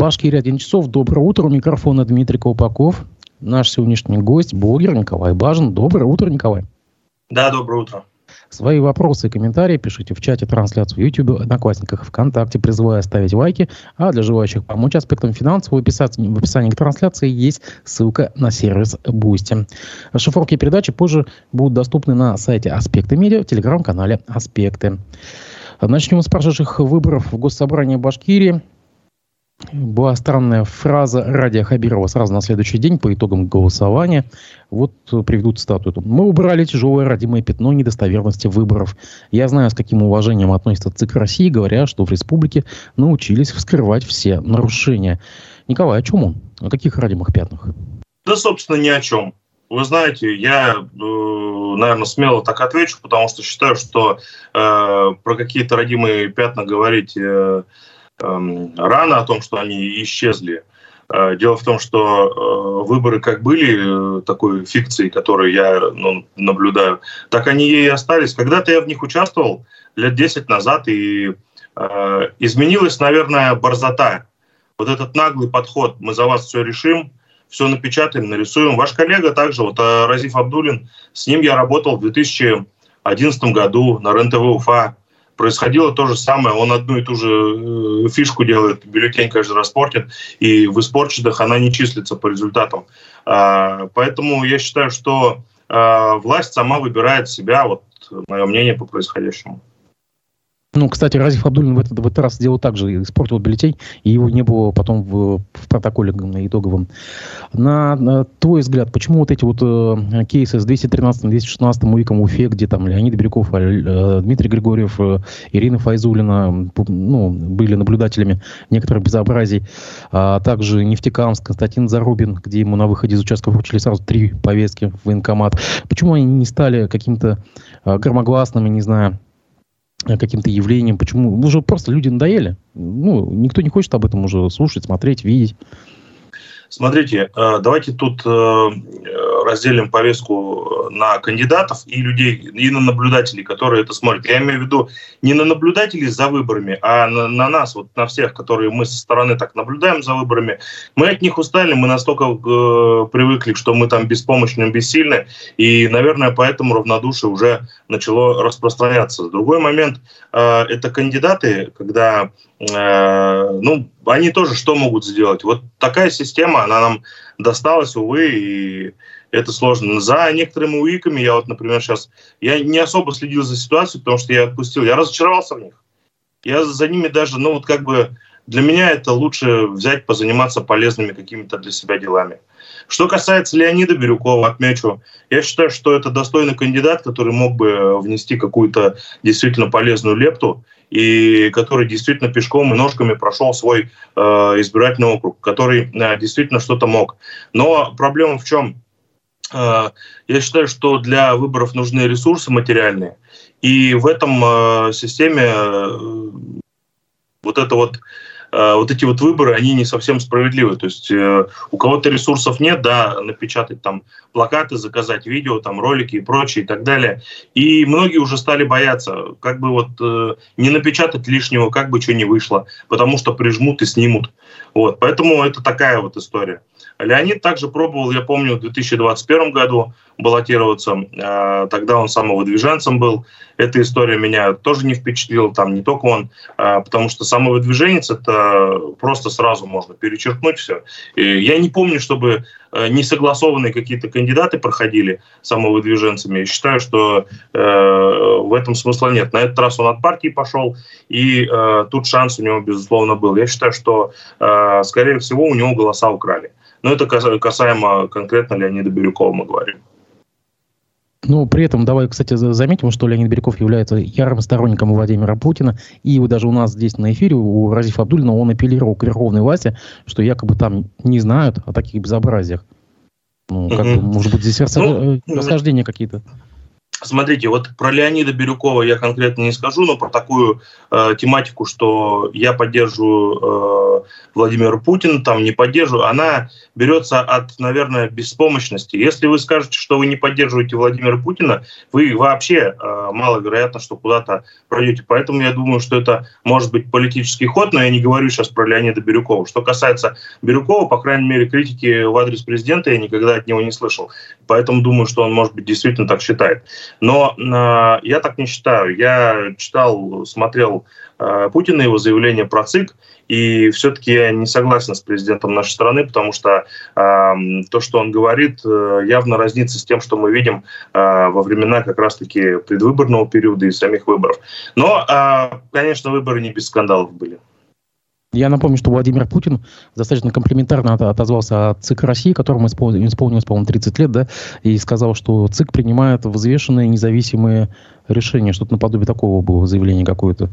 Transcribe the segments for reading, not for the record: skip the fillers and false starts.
Башкирия, 1 часов. Доброе утро. У микрофона Дмитрий Колпаков. Наш сегодняшний гость, блогер Николай Бажин. Доброе утро, Николай. Да, доброе утро. Свои вопросы и комментарии пишите в чате, трансляции в YouTube, Одноклассниках, ВКонтакте. Призываю ставить лайки. А для желающих помочь аспектам финансов, в описании к трансляции есть ссылка на сервис Boosty. Шифровки передачи позже будут доступны на сайте Аспекты Медиа в телеграм-канале Аспекты. Начнем с прошедших выборов в Госсобрании Башкирии. Была странная фраза Радия Хабирова сразу на следующий день по итогам голосования. Вот приведут цитату. «Мы убрали тяжелое родимое пятно недостоверности выборов. Я знаю, с каким уважением относится ЦИК России, говоря, что в республике научились вскрывать все нарушения». Николай, о чем он? О каких родимых пятнах? Да, собственно, ни о чем. Вы знаете, я, наверное, смело так отвечу, потому что считаю, что про какие-то родимые пятна говорить... рано о том, что они исчезли. Дело в том, что выборы как были такой фикцией, которую я наблюдаю, так они и остались. Когда-то я в них участвовал лет 10 назад, и изменилась, наверное, борзота. Вот этот наглый подход: мы за вас все решим, все напечатаем, нарисуем. Ваш коллега также, вот Разиф Абдуллин, с ним я работал в 2011 году на РЕН-ТВ Уфа. Происходило то же самое, он одну и ту же фишку делает, бюллетень каждый раз портит, и в испорченных она не числится по результатам. Поэтому я считаю, что власть сама выбирает себя, вот мое мнение по происходящему. Ну, кстати, Разиф Абдуллин в этот раз сделал так же, испортил бюллетень, и его не было потом в протоколе итоговом. На твой взгляд, почему вот эти вот кейсы с 213-216 уиком в Уфе, где там Леонид Береков, Дмитрий Григорьев, Ирина Файзулина были наблюдателями некоторых безобразий, а также Нефтекамск, Константин Зарубин, где ему на выходе из участка вручили сразу 3 повестки в военкомат. Почему они не стали каким-то громогласными, не знаю, каким-то явлением? Почему? Уже просто люди надоели. Никто не хочет об этом уже слушать, смотреть, видеть. Смотрите, давайте тут разделим повестку на кандидатов и людей, и на наблюдателей, которые это смотрят. Я имею в виду не на наблюдателей за выборами, а на нас, вот на всех, которые мы со стороны так наблюдаем за выборами. Мы от них устали, мы настолько привыкли, что мы там беспомощны, бессильны, и, наверное, поэтому равнодушие уже начало распространяться. Другой момент – это кандидаты, когда… они тоже что могут сделать? Вот такая система, она нам досталась, увы, и это сложно. За некоторыми уиками я вот, например, сейчас... Я не особо следил за ситуацией, потому что я отпустил. Я разочаровался в них. Я за ними даже, для меня это лучше взять, позаниматься полезными какими-то для себя делами. Что касается Леонида Бирюкова, отмечу, я считаю, что это достойный кандидат, который мог бы внести какую-то действительно полезную лепту, и который действительно пешком и ножками прошел свой избирательный округ, который действительно что-то мог. Но проблема в чем? Я считаю, что для выборов нужны ресурсы материальные, и в этом системе эти выборы, они не совсем справедливы. То есть у кого-то ресурсов нет, да, напечатать там плакаты, заказать видео, там ролики и прочее, и так далее. И многие уже стали бояться, не напечатать лишнего, как бы что ни вышло, потому что прижмут и снимут. Вот, поэтому это такая вот история. Леонид также пробовал, я помню, в 2021 году баллотироваться. Тогда он самовыдвиженцем был. Эта история меня тоже не впечатлила, там не только он, потому что самовыдвиженец — это просто сразу можно перечеркнуть все. И я не помню, чтобы несогласованные какие-то кандидаты проходили самовыдвиженцами. Я считаю, что в этом смысла нет. На этот раз он от партии пошел, и тут шанс у него, безусловно, был. Я считаю, что, скорее всего, у него голоса украли. Но это касаемо конкретно Леонида Бирюкова мы говорим. При этом давай, кстати, заметим, что Леонид Береков является ярым сторонником Владимира Путина. И даже у нас здесь на эфире у Разифа Абдуллина он апеллировал к верховной власти, что якобы там не знают о таких безобразиях. Может быть, здесь расхождения какие-то. Смотрите, вот про Леонида Бирюкова я конкретно не скажу, но про такую тематику, что я поддерживаю Владимира Путина, там не поддерживаю, она берется от, наверное, беспомощности. Если вы скажете, что вы не поддерживаете Владимира Путина, вы вообще маловероятно, что куда-то пройдете. Поэтому я думаю, что это может быть политический ход, но я не говорю сейчас про Леонида Бирюкова. Что касается Бирюкова, по крайней мере, критики в адрес президента я никогда от него не слышал. Поэтому думаю, что он, может быть, действительно так считает. Но я так не считаю. Я читал, смотрел Путина, его заявление про ЦИК, и все-таки я не согласен с президентом нашей страны, потому что то, что он говорит, явно разнится с тем, что мы видим во времена как раз-таки предвыборного периода и самих выборов. Но, конечно, выборы не без скандалов были. Я напомню, что Владимир Путин достаточно комплиментарно отозвался о ЦИК России, которому исполнилось, по-моему, 30 лет, да, и сказал, что ЦИК принимает взвешенные независимые решения. Что-то наподобие такого было заявления какое-то.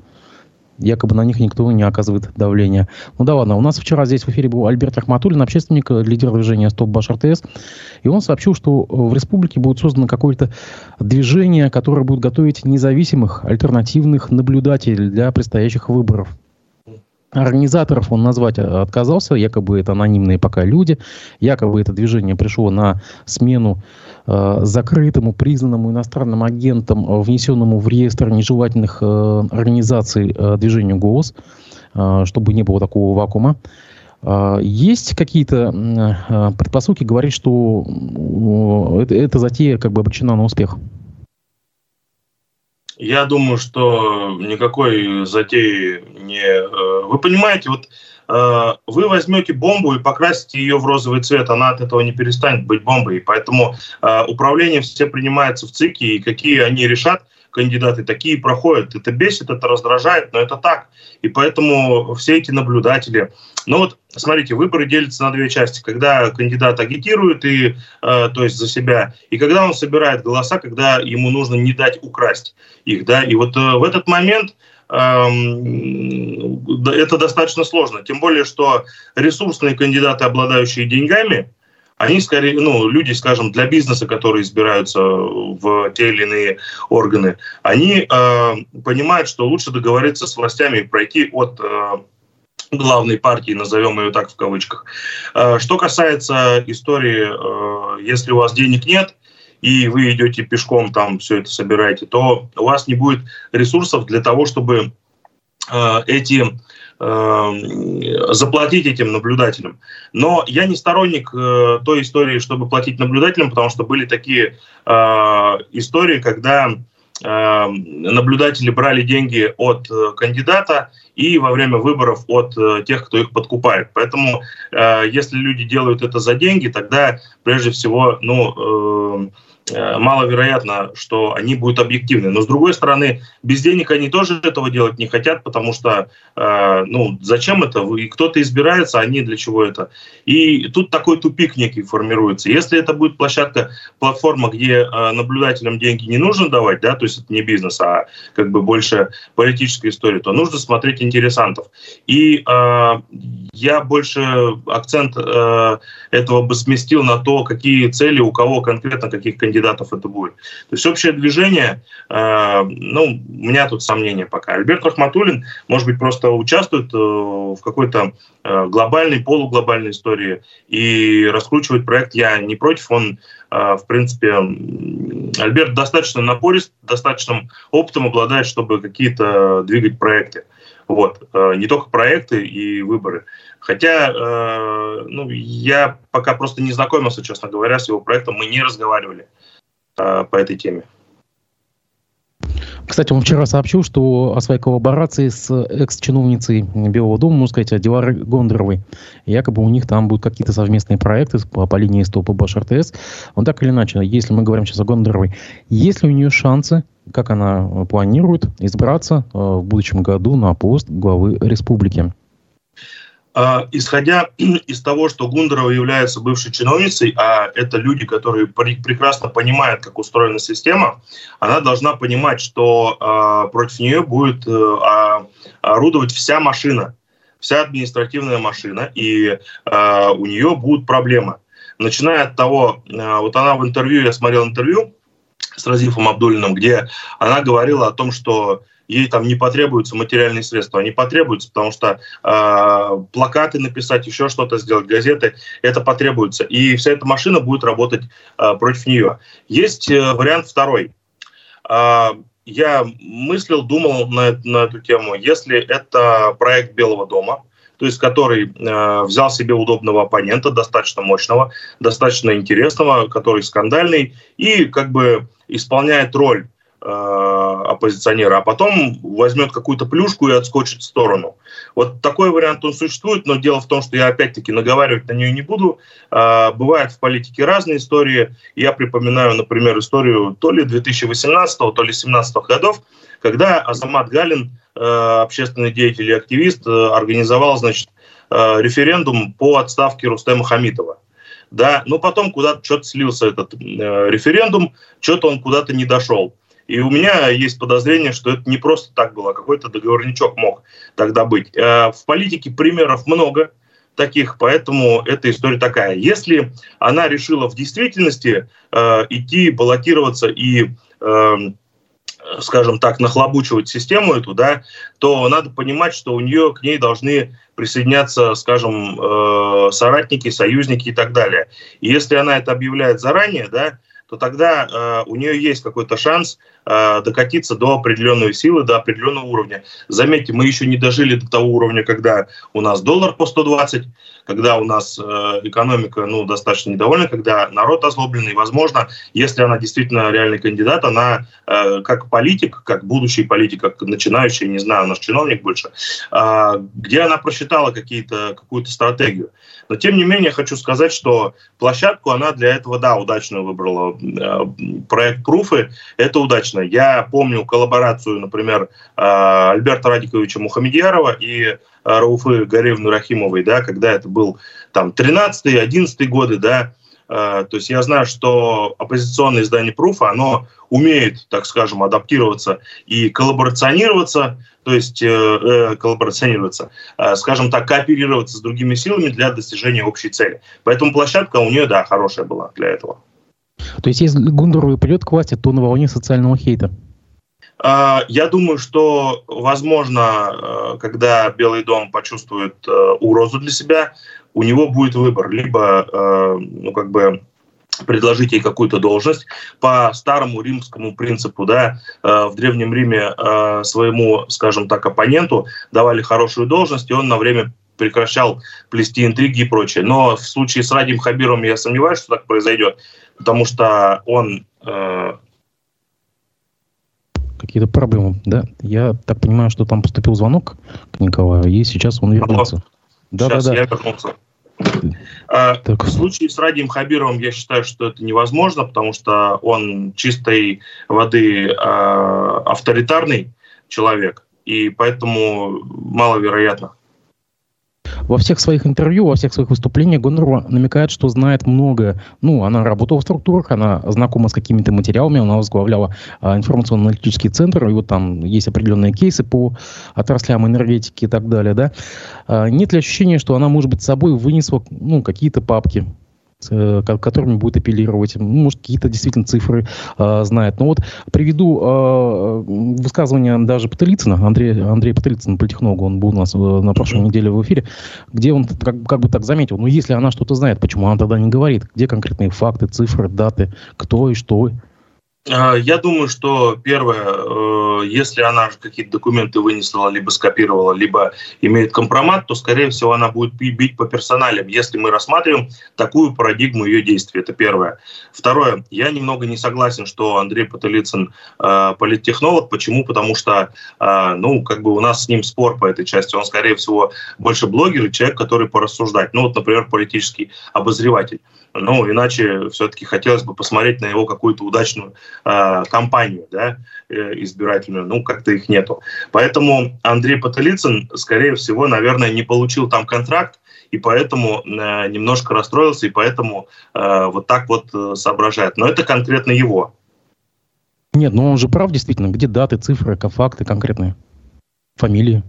Якобы на них никто не оказывает давления. Ну да ладно, у нас вчера здесь в эфире был Альберт Рахматуллин, общественник, лидер движения «Стоп Баш РТС». И он сообщил, что в республике будет создано какое-то движение, которое будет готовить независимых альтернативных наблюдателей для предстоящих выборов. Организаторов он назвать отказался, якобы это анонимные пока люди, якобы это движение пришло на смену закрытому, признанному иностранным агентом, внесенному в реестр нежелательных организаций движению «Голос», чтобы не было такого вакуума. Есть какие-то предпосылки говорить, что эта затея как бы обречена на успех? Я думаю, что никакой затеи не... Вы понимаете, вот вы возьмете бомбу и покрасите ее в розовый цвет, она от этого не перестанет быть бомбой. Поэтому управление все принимается в ЦИКе, и какие они решат, кандидаты такие проходят. Это бесит, это раздражает, но это так. И поэтому все эти наблюдатели... Ну вот, смотрите, выборы делятся на две части. Когда кандидат агитирует, то есть за себя, и когда он собирает голоса, когда ему нужно не дать украсть их. Да? И вот в этот момент это достаточно сложно. Тем более, что ресурсные кандидаты, обладающие деньгами, они скорее, люди, скажем, для бизнеса, которые избираются в те или иные органы, они понимают, что лучше договориться с властями и пройти от главной партии, назовем ее так в кавычках. Что касается истории, если у вас денег нет, и вы идете пешком, там все это собираете, то у вас не будет ресурсов для того, чтобы заплатить этим наблюдателям. Но я не сторонник той истории, чтобы платить наблюдателям, потому что были такие истории, когда наблюдатели брали деньги от кандидата и во время выборов от тех, кто их подкупает. Поэтому если люди делают это за деньги, тогда прежде всего маловероятно, что они будут объективны. Но с другой стороны, без денег они тоже этого делать не хотят, потому что зачем это? И кто-то избирается, а они для чего это? И тут такой тупик некий формируется. Если это будет платформа, где наблюдателям деньги не нужно давать, да, то есть это не бизнес, а как бы больше политическая история, то нужно смотреть интересантов. И я больше акцент этого бы сместил на то, какие цели у кого конкретно, каких кандидатов это будет. То есть общее движение, у меня тут сомнения пока. Альберт Рахматуллин, может быть, просто участвует в какой-то глобальной, полуглобальной истории и раскручивает проект. Я не против, он, в принципе, Альберт достаточно напорист, достаточным опытом обладает, чтобы какие-то двигать проекты. Вот. Не только проекты и выборы. Хотя я пока просто не знакомился, честно говоря, с его проектом. Мы не разговаривали по этой теме. Кстати, он вчера сообщил, что о своей коллаборации с экс-чиновницей Белого дома, можно сказать, Дилярой Гундоровой. Якобы у них там будут какие-то совместные проекты по линии СТОП Баш РТС. Но так или иначе, если мы говорим сейчас о Гундоровой, есть ли у нее шансы, как она планирует, избраться в будущем году на пост главы республики? Исходя из того, что Гундорова является бывшей чиновницей, а это люди, которые прекрасно понимают, как устроена система, она должна понимать, что против нее будет орудовать вся машина, вся административная машина, и у нее будут проблемы. Начиная от того, вот она в интервью, я смотрел интервью, с Разифом Абдуллиным, где она говорила о том, что ей там не потребуются материальные средства, они потребуются, потому что плакаты написать, еще что-то сделать, газеты, это потребуется. И вся эта машина будет работать против нее. Есть вариант второй. Я мыслил, думал на эту тему. Если это проект Белого дома, то есть который взял себе удобного оппонента, достаточно мощного, достаточно интересного, который скандальный и как бы исполняет роль оппозиционера, а потом возьмет какую-то плюшку и отскочит в сторону. Вот такой вариант он существует, но дело в том, что я опять-таки наговаривать на нее не буду. Бывают в политике разные истории. Я припоминаю, например, историю то ли 2018, то ли 2017 годов, когда Азамат Галин, общественный деятель и активист, организовал, значит, референдум по отставке Рустема Хамитова. Да, но потом куда-то что-то слился этот референдум, что-то он куда-то не дошел. И у меня есть подозрение, что это не просто так было, а какой-то договорничок мог тогда быть. В политике примеров много таких, поэтому эта история такая. Если она решила в действительности идти баллотироваться и, скажем так, нахлобучивать систему эту, да, то надо понимать, что у нее к ней должны присоединяться, скажем, соратники, союзники и так далее. И если она это объявляет заранее, да, то тогда у нее есть какой-то шанс докатиться до определенной силы, до определенного уровня. Заметьте, мы еще не дожили до того уровня, когда у нас доллар по 120, когда у нас экономика, ну, достаточно недовольна, когда народ озлоблен. И, возможно, если она действительно реальный кандидат, она как политик, как будущий политик, как начинающий, не знаю, наш чиновник больше, где она просчитала какую-то стратегию. Но, тем не менее, хочу сказать, что площадку она для этого, да, удачно выбрала. Проект «Пруфы» — это удачно. Я помню коллаборацию, например, Альберта Радиковича Мухамедьярова и Рауфы Гарриевны Рахимовой, да, когда это был там 13-11 годы, да. То есть я знаю, что оппозиционное издание «Пруфа», оно умеет, так скажем, адаптироваться и коллаборационироваться, то есть скажем так, кооперироваться с другими силами для достижения общей цели. Поэтому площадка у нее, да, хорошая была для этого. То есть если Гундорова придет к власти, то на волне социального хейта? Я думаю, что, возможно, когда Белый дом почувствует угрозу для себя, у него будет выбор. Либо, ну, как бы предложить ей какую-то должность по старому римскому принципу, да, в Древнем Риме своему, скажем так, оппоненту давали хорошую должность, и он на время прекращал плести интриги и прочее. Но в случае с Радием Хабировым я сомневаюсь, что так произойдет, потому что он... Какие-то проблемы, да? Я так понимаю, что там поступил звонок к Николаю, и сейчас он вернулся. Да, сейчас я вернулся. В случае с Радием Хабировым я считаю, что это невозможно, потому что он чистой воды авторитарный человек, и поэтому маловероятно. Во всех своих интервью, во всех своих выступлениях Гундорова намекает, что знает много. Ну, она работала в структурах, она знакома с какими-то материалами, она возглавляла информационно-аналитический центр, и вот там есть определенные кейсы по отраслям энергетики и так далее, да. Нет ли ощущения, что она, может быть, с собой вынесла, ну, какие-то папки, которыми будет апеллировать, может, какие-то действительно цифры знает. Но вот приведу высказывание даже Потылицына, Андрея Потылицына, политтехнолога, он был у нас на прошлой неделе в эфире, где он как бы так заметил, ну, если она что-то знает, почему она тогда не говорит? Где конкретные факты, цифры, даты, кто и что? Я думаю, что первое, если она какие-то документы вынесла, либо скопировала, либо имеет компромат, то, скорее всего, она будет бить по персоналям, если мы рассматриваем такую парадигму ее действий. Это первое. Второе, я немного не согласен, что Андрей Потылицын политтехнолог. Почему? Потому что, ну, как бы у нас с ним спор по этой части. Он, скорее всего, больше блогер и человек, который порассуждать. Ну, вот, например, политический обозреватель. Ну, иначе все-таки хотелось бы посмотреть на его какую-то удачную кампанию, да, избирательную. Ну, как-то их нету. Поэтому Андрей Потылицын, скорее всего, наверное, не получил там контракт, и поэтому немножко расстроился, и поэтому вот так вот соображает. Но это конкретно его. Нет, ну он же прав, действительно. Где даты, цифры, факты конкретные? Фамилии?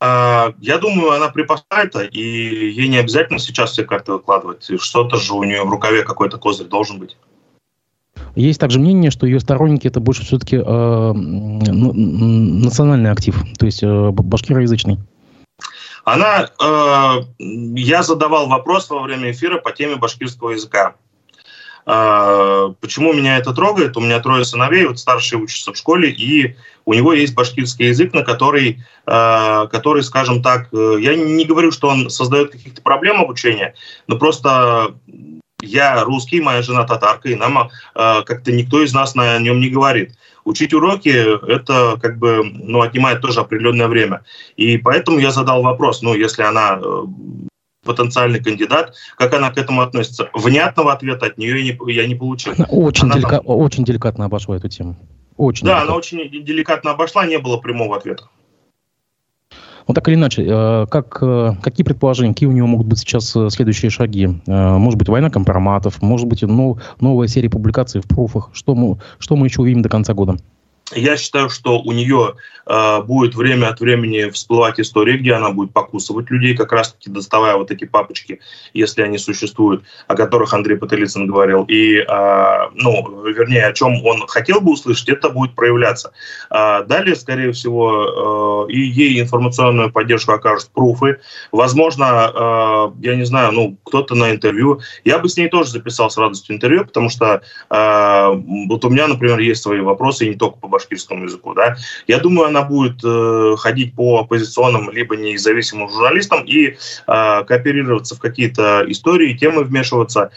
Я думаю, она припасла это, и ей не обязательно сейчас все карты выкладывать. Что-то же у нее в рукаве, какой-то козырь должен быть. Есть также мнение, что ее сторонники — это больше все-таки национальный актив, то есть башкироязычный. Она, я задавал вопрос во время эфира по теме башкирского языка. Почему меня это трогает? У меня трое сыновей, вот старший учится в школе, и у него есть башкирский язык, на который, скажем так, я не говорю, что он создает каких-то проблем обучения, но просто я русский, моя жена татарка, и нам как-то никто из нас на нем не говорит. Учить уроки – это как бы, ну, отнимает тоже определенное время. И поэтому я задал вопрос, ну, если она потенциальный кандидат, как она к этому относится. Внятного ответа от нее я не получил. Она очень деликатно обошла эту тему. Очень да, деликатно. Она очень деликатно обошла, не было прямого ответа. Ну, так или иначе, какие предположения, какие у него могут быть сейчас следующие шаги? Может быть, война компроматов, может быть, новая серия публикаций в пруфах. Что мы еще увидим до конца года? Я считаю, что у нее будет время от времени всплывать история, где она будет покусывать людей, как раз-таки доставая вот эти папочки, если они существуют, о которых Андрей Потылицын говорил. И, о чем он хотел бы услышать, это будет проявляться. Далее, скорее всего, и ей информационную поддержку окажут пруфы. Возможно, я не знаю, кто-то на интервью. Я бы с ней тоже записал с радостью интервью, потому что вот у меня, например, есть свои вопросы, и не только по башкирскому языку, да. Я думаю, она будет ходить по оппозиционным либо независимым журналистам и кооперироваться в какие-то истории, темы вмешиваться.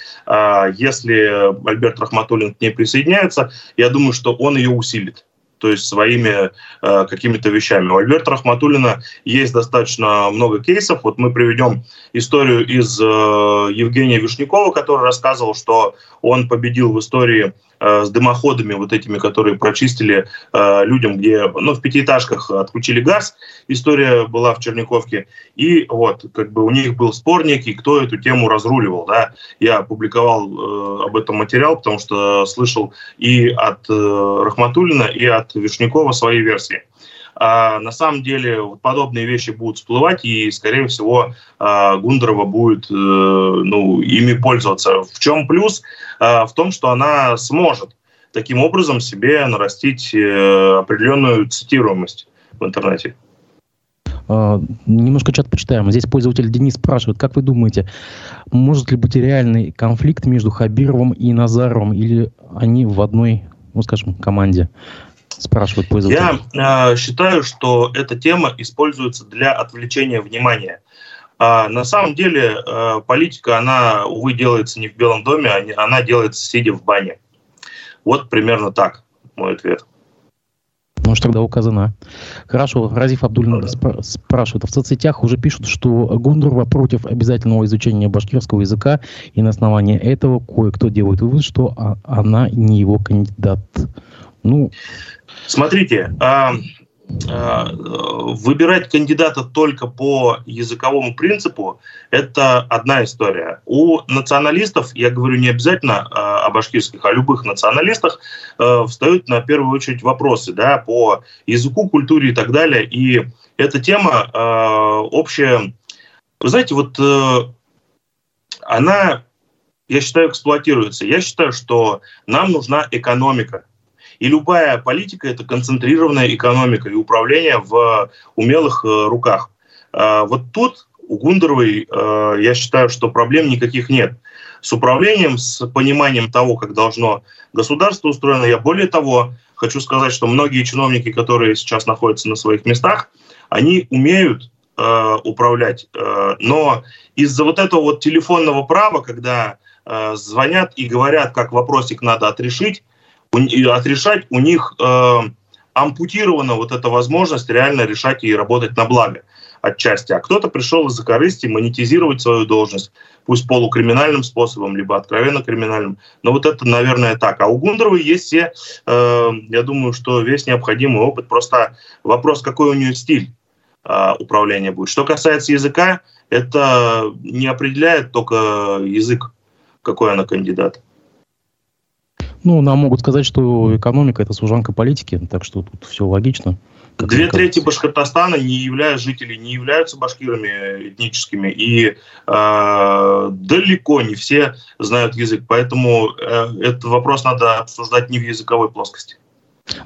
Если Альберт Рахматуллин к ней присоединяется, я думаю, что он ее усилит, то есть своими какими-то вещами. У Альберта Рахматуллина есть достаточно много кейсов. Вот мы приведем историю из Евгения Вишнякова, который рассказывал, что он победил в истории с дымоходами вот этими, которые прочистили людям, где в пятиэтажках отключили газ. История была в Черниковке. И вот, как бы у них был спорник, и кто эту тему разруливал. Да? Я публиковал об этом материал, потому что слышал и от Рахматуллина, и от Вишнякова свои версии. А на самом деле подобные вещи будут всплывать, и, скорее всего, Гундорова будет ими пользоваться. В чем плюс? В том, что она сможет таким образом себе нарастить определенную цитируемость в интернете. Немножко чат почитаем. Здесь пользователь Денис спрашивает, как вы думаете, может ли быть реальный конфликт между Хабировым и Назаровым, или они в одной, команде? Спрашивают пользователи. Я считаю, что эта тема используется для отвлечения внимания. На самом деле политика, она, увы, делается не в Белом доме, она делается сидя в бане. Вот примерно так мой ответ. Может, тогда указано. Хорошо, Разиф Абдуллин спрашивает. В соцсетях уже пишут, что Гундорова против обязательного изучения башкирского языка, и на основании этого кое-кто делает вывод, что она не его кандидат. Смотрите, выбирать кандидата только по языковому принципу – это одна история. У националистов, я говорю не обязательно о башкирских, о любых националистах, встают на первую очередь вопросы, да, по языку, культуре и так далее. И эта тема общая, вы знаете, она, я считаю, эксплуатируется. Я считаю, что нам нужна экономика. И любая политика – это концентрированная экономика и управление в умелых руках. Вот тут у Гундоровой, я считаю, что проблем никаких нет. С управлением, с пониманием того, как должно государство устроено. Я более того хочу сказать, что многие чиновники, которые сейчас находятся на своих местах, они умеют управлять. Но из-за вот этого телефонного права, когда звонят и говорят, как вопросик надо отрешать, у них ампутирована вот эта возможность реально решать и работать на благо отчасти. А кто-то пришел из-за корысти монетизировать свою должность, пусть полукриминальным способом, либо откровенно криминальным. Но вот это, наверное, так. А у Гундоровой есть все, я думаю, что весь необходимый опыт. Просто вопрос, какой у нее стиль управления будет. Что касается языка, это не определяет только язык, какой она кандидат. Нам могут сказать, что экономика – это служанка политики, так что тут все логично. Две трети Башкортостана не являются башкирами этническими, и далеко не все знают язык, поэтому этот вопрос надо обсуждать не в языковой плоскости.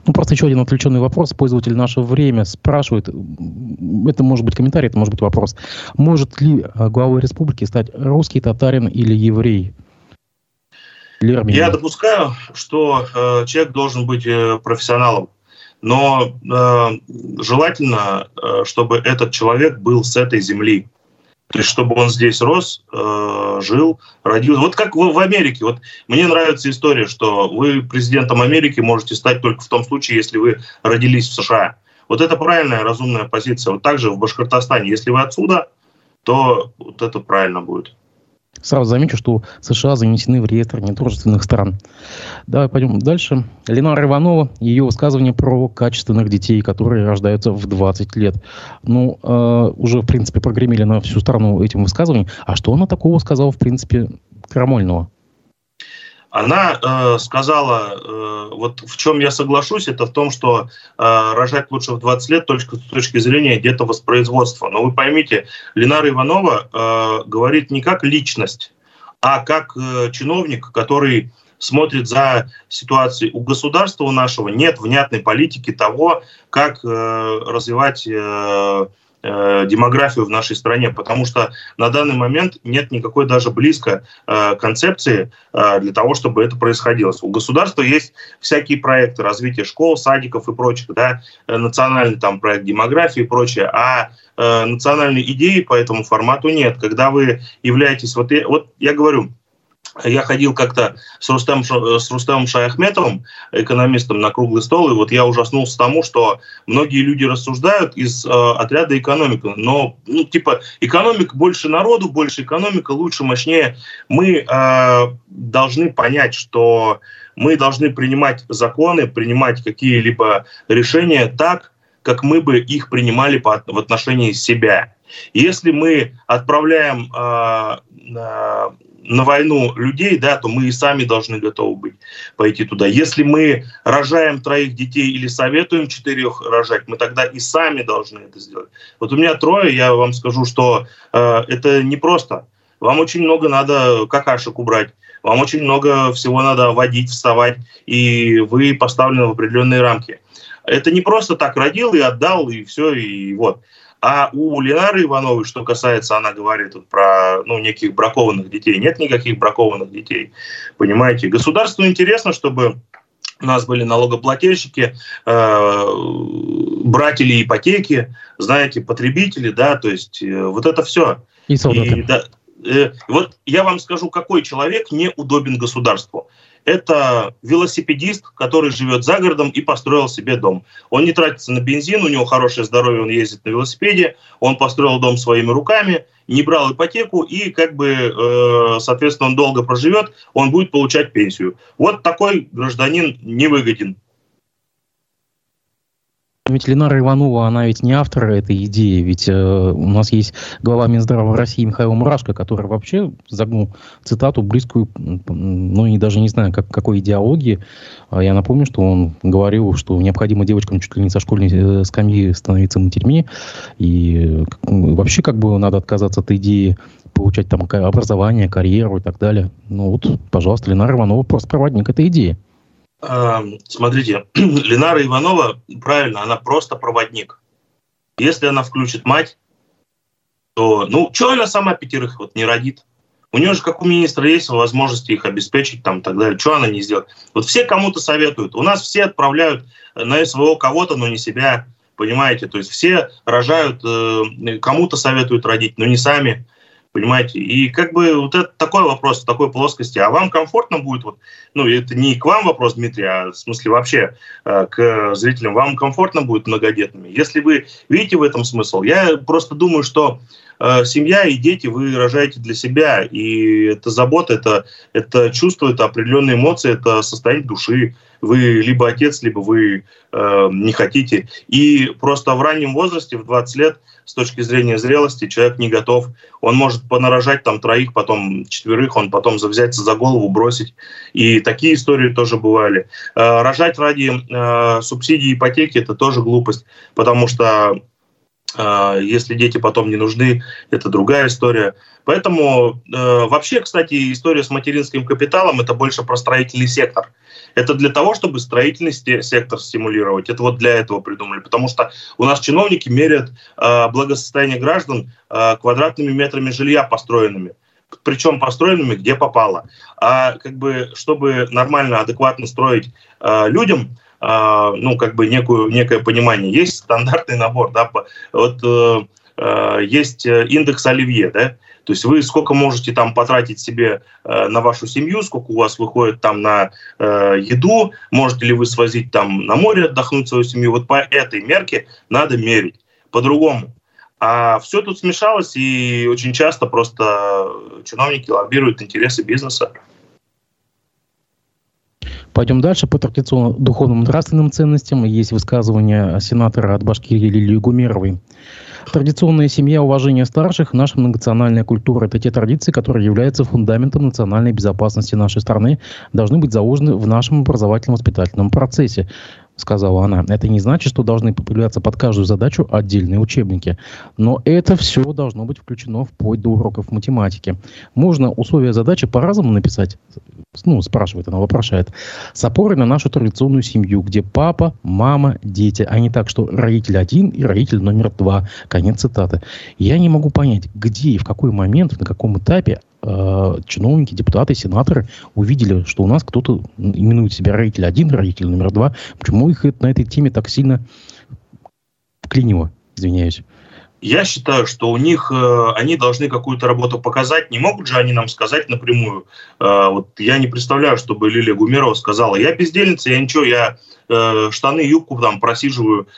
Ну, просто еще один отвлеченный вопрос. Пользователь «Наше время» спрашивает, это может быть комментарий, это может быть вопрос. Может ли главой республики стать русский, татарин или еврей? Или армянин? Я допускаю, что человек должен быть профессионалом. Но желательно, чтобы этот человек был с этой земли. То есть, чтобы он здесь рос, жил, родился. Вот как в Америке. Вот мне нравится история, что вы президентом Америки можете стать только в том случае, если вы родились в США. Вот это правильная, разумная позиция. Вот так же в Башкортостане. Если вы отсюда, то вот это правильно будет. Сразу замечу, что США занесены в реестр недружественных стран. Давай пойдем дальше. Ленара Иванова, ее высказывание про качественных детей, которые рождаются в 20 лет. Ну, уже, в принципе, прогремели на всю страну этим высказыванием. А что она такого сказала, в принципе, крамольного? Она сказала, вот в чем я соглашусь, это в том, что рожать лучше в 20 лет только с точки зрения детораспроизводства. Но вы поймите, Ленара Иванова говорит не как личность, а как чиновник, который смотрит за ситуацией. У государства нашего нет внятной политики того, как развивать демографию в нашей стране, потому что на данный момент нет никакой даже близко концепции для того, чтобы это происходило. У государства есть всякие проекты развития школ, садиков и прочих, да, национальный там проект демографии и прочее, а национальной идеи по этому формату нет. Когда вы являетесь... Вот я говорю... Я ходил как-то с Рустемом Шаяхметовым, экономистом, на круглый стол, и вот я ужаснулся тому, что многие люди рассуждают из отряда экономика. Но, экономик больше народу, больше экономика, лучше, мощнее. Мы должны понять, что мы должны принимать законы, принимать какие-либо решения так, как мы бы их принимали в отношении себя. Если мы отправляем... на войну людей, да, то мы и сами должны готовы быть пойти туда. Если мы рожаем 3 детей или советуем 4 рожать, мы тогда и сами должны это сделать. Вот у меня 3, я вам скажу, что это непросто. Вам очень много надо какашек убрать, вам очень много всего надо водить, вставать, и вы поставлены в определенные рамки. Это не просто так родил и отдал, и все, и вот. А у Ленары Ивановой, что касается, она говорит вот про неких бракованных детей. Нет никаких бракованных детей, понимаете. Государству интересно, чтобы у нас были налогоплательщики, братели ипотеки, знаете, потребители, да, то есть вот это все. Вот я вам скажу, какой человек не удобен государству. Это велосипедист, который живет за городом и построил себе дом. Он не тратится на бензин, у него хорошее здоровье, он ездит на велосипеде, он построил дом своими руками, не брал ипотеку и, соответственно, он долго проживет, он будет получать пенсию. Вот такой гражданин невыгоден. Ведь Ленара Иванова, она ведь не автор этой идеи, ведь у нас есть глава Минздрава России Михаил Мурашко, который вообще загнул цитату близкую, даже не знаю, какой идеологии. Я напомню, что он говорил, что необходимо девочкам чуть ли не со школьной скамьи становиться матерьми, и вообще надо отказаться от идеи получать там образование, карьеру и так далее. Ну вот, пожалуйста, Ленара Иванова просто проводник этой идеи. Смотрите, Ленара Иванова, правильно, она просто проводник. Если она включит мать, то, что она сама 5 вот не родит? У нее же, как у министра, есть возможность их обеспечить, там, так далее. Что она не сделает? Вот все кому-то советуют. У нас все отправляют на СВО кого-то, но не себя, понимаете? То есть все рожают, кому-то советуют родить, но не сами. Понимаете, и вот это такой вопрос в такой плоскости. А вам комфортно будет, это не к вам вопрос, Дмитрий, а в смысле вообще к зрителям, вам комфортно будет многодетными? Если вы видите в этом смысл, я просто думаю, что семья и дети вы рожаете для себя. И это забота, это чувство, это определенные эмоции, это состояние души. Вы либо отец, либо вы не хотите. И просто в раннем возрасте, в 20 лет, с точки зрения зрелости, человек не готов. Он может понарожать там троих, потом четверых, он потом взяться за голову, бросить. И такие истории тоже бывали. Рожать ради субсидий ипотеки – это тоже глупость, потому что если дети потом не нужны, это другая история. Поэтому вообще, кстати, история с материнским капиталом – это больше про строительный сектор. Это для того, чтобы строительный сектор стимулировать. Это вот для этого придумали. Потому что у нас чиновники меряют благосостояние граждан квадратными метрами жилья построенными. Причем построенными где попало. А как бы, чтобы нормально, адекватно строить людям, ну, как бы некое понимание. Есть стандартный набор, да, вот есть индекс Оливье, да, то есть вы сколько можете там потратить себе на вашу семью, сколько у вас выходит там на еду, можете ли вы свозить там на море, отдохнуть свою семью, вот по этой мерке надо мерить, по-другому. А все тут смешалось, и очень часто просто чиновники лоббируют интересы бизнеса. Пойдем дальше по традиционно духовным и нравственным ценностям. Есть высказывание сенатора от Башкирии Лилии Гумеровой. Традиционная семья, уважение старших, наша многонациональная культура – это те традиции, которые являются фундаментом национальной безопасности нашей страны, должны быть заложены в нашем образовательно-воспитательном процессе, сказала она. Это не значит, что должны появляться под каждую задачу отдельные учебники. Но это все должно быть включено вплоть до уроков математики. Можно условия задачи по-разному написать, ну, спрашивает она, вопрошает, с опорой на нашу традиционную семью, где папа, мама, дети, а не так, что родитель один и родитель номер два. Конец цитаты. Я не могу понять, где и в какой момент, на каком этапе чиновники, депутаты, сенаторы увидели, что у нас кто-то именует себя родитель один, родитель номер два. Почему их на этой теме так сильно клинило? Извиняюсь. Я считаю, что у них они должны какую-то работу показать. Не могут же они нам сказать напрямую. Вот я не представляю, чтобы Лилия Гумерова сказала: я бездельница, я ничего, я штаны, юбку там просиживаю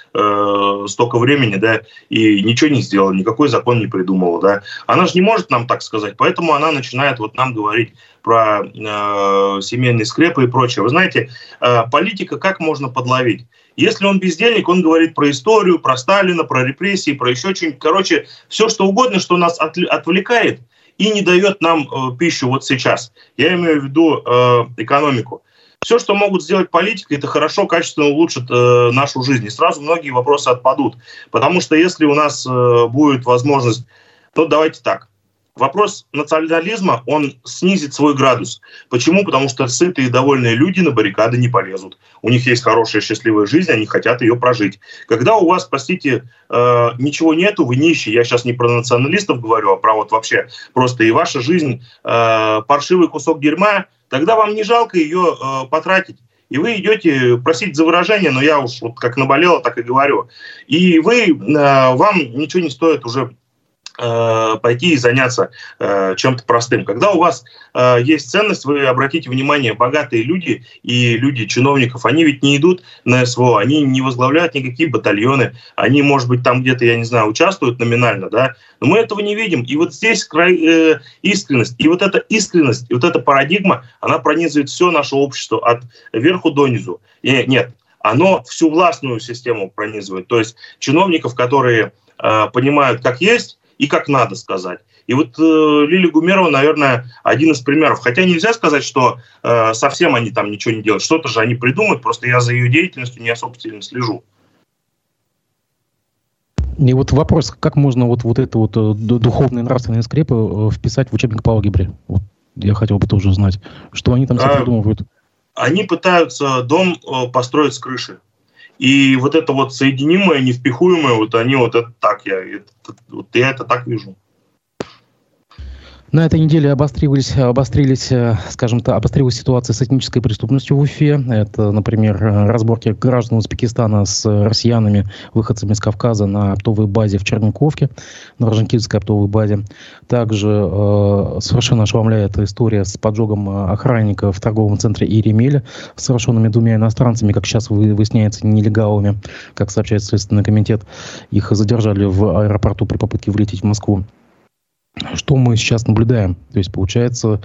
столько времени, да, и ничего не сделала, никакой закон не придумала, да. Она же не может нам так сказать, поэтому она начинает вот нам говорить про семейные скрепы и прочее. Вы знаете, политика как можно подловить? Если он бездельник, он говорит про историю, про Сталина, про репрессии, про еще что-нибудь. Короче, все что угодно, что нас отвлекает и не дает нам пищу вот сейчас. Я имею в виду экономику. Все, что могут сделать политики, это хорошо, качественно улучшит нашу жизнь. И сразу многие вопросы отпадут. Потому что если у нас будет возможность... То давайте так. Вопрос национализма, он снизит свой градус. Почему? Потому что сытые и довольные люди на баррикады не полезут. У них есть хорошая, счастливая жизнь, они хотят ее прожить. Когда у вас, простите, ничего нету, вы нищие. Я сейчас не про националистов говорю, а про вот вообще просто и ваша жизнь паршивый кусок дерьма, тогда вам не жалко ее потратить. И вы идете просить за выражение, но я уж вот как наболело, так и говорю. И вы, вам ничего не стоит уже пойти и заняться чем-то простым. Когда у вас есть ценность, вы обратите внимание, богатые люди и люди чиновников, они ведь не идут на СВО, они не возглавляют никакие батальоны, они, может быть, там где-то, я не знаю, участвуют номинально, да, но мы этого не видим. И вот здесь искренность, и вот эта искренность, и вот эта парадигма, она пронизывает все наше общество от верху до низу. И, нет, оно всю властную систему пронизывает, то есть чиновников, которые понимают, как есть, и как надо сказать. И вот Лилия Гумерова, наверное, один из примеров. Хотя нельзя сказать, что совсем они там ничего не делают. Что-то же они придумают, просто я за ее деятельностью не особо сильно слежу. И вот вопрос, как можно вот это вот духовные и нравственные скрепы вписать в учебник по алгебре? Вот я хотел бы тоже узнать, что они там себе придумывают. Они пытаются дом построить с крыши. И вот это вот соединимое, невпихуемое, вот они вот это так, я это так вижу. На этой неделе обострилась ситуация с этнической преступностью в Уфе. Это, например, разборки граждан Узбекистана с россиянами, выходцами из Кавказа на оптовой базе в Черниковке, на Орджоникидзевской оптовой базе. Также совершенно ошеломляет история с поджогом охранника в торговом центре Иеремеля, совершенными двумя иностранцами, как сейчас выясняется, нелегалами, как сообщает Следственный комитет. Их задержали в аэропорту при попытке влететь в Москву. что мы сейчас наблюдаем? То есть, получается,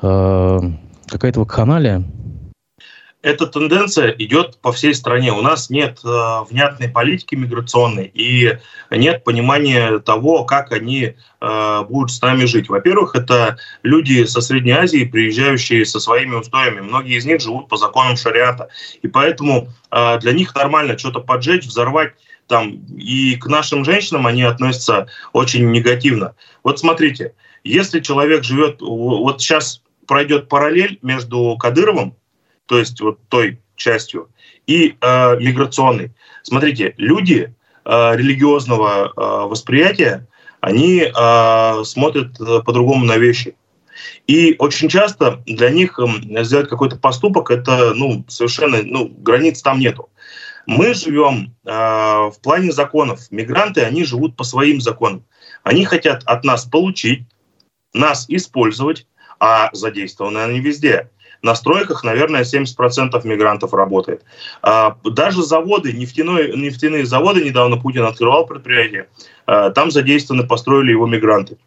какая-то вакханалия. Эта тенденция идет по всей стране. У нас нет внятной политики миграционной и нет понимания того, как они будут с нами жить. Во-первых, это люди со Средней Азии, приезжающие со своими устоями. Многие из них живут по законам шариата. И поэтому для них нормально что-то поджечь, взорвать. Там. И к нашим женщинам они относятся очень негативно. Вот смотрите, если человек живет... Вот сейчас пройдет параллель между Кадыровым, то есть вот той частью, и миграционной. Смотрите, люди религиозного восприятия, они смотрят по-другому на вещи. И очень часто для них сделать какой-то поступок, это совершенно границ там нету. Мы живем в плане законов. Мигранты, они живут по своим законам. Они хотят от нас получить, нас использовать, а задействованы они везде. На стройках, наверное, 70% мигрантов работает. Даже заводы, нефтяные заводы, недавно Путин открывал предприятие, там задействованы, построили его мигранты.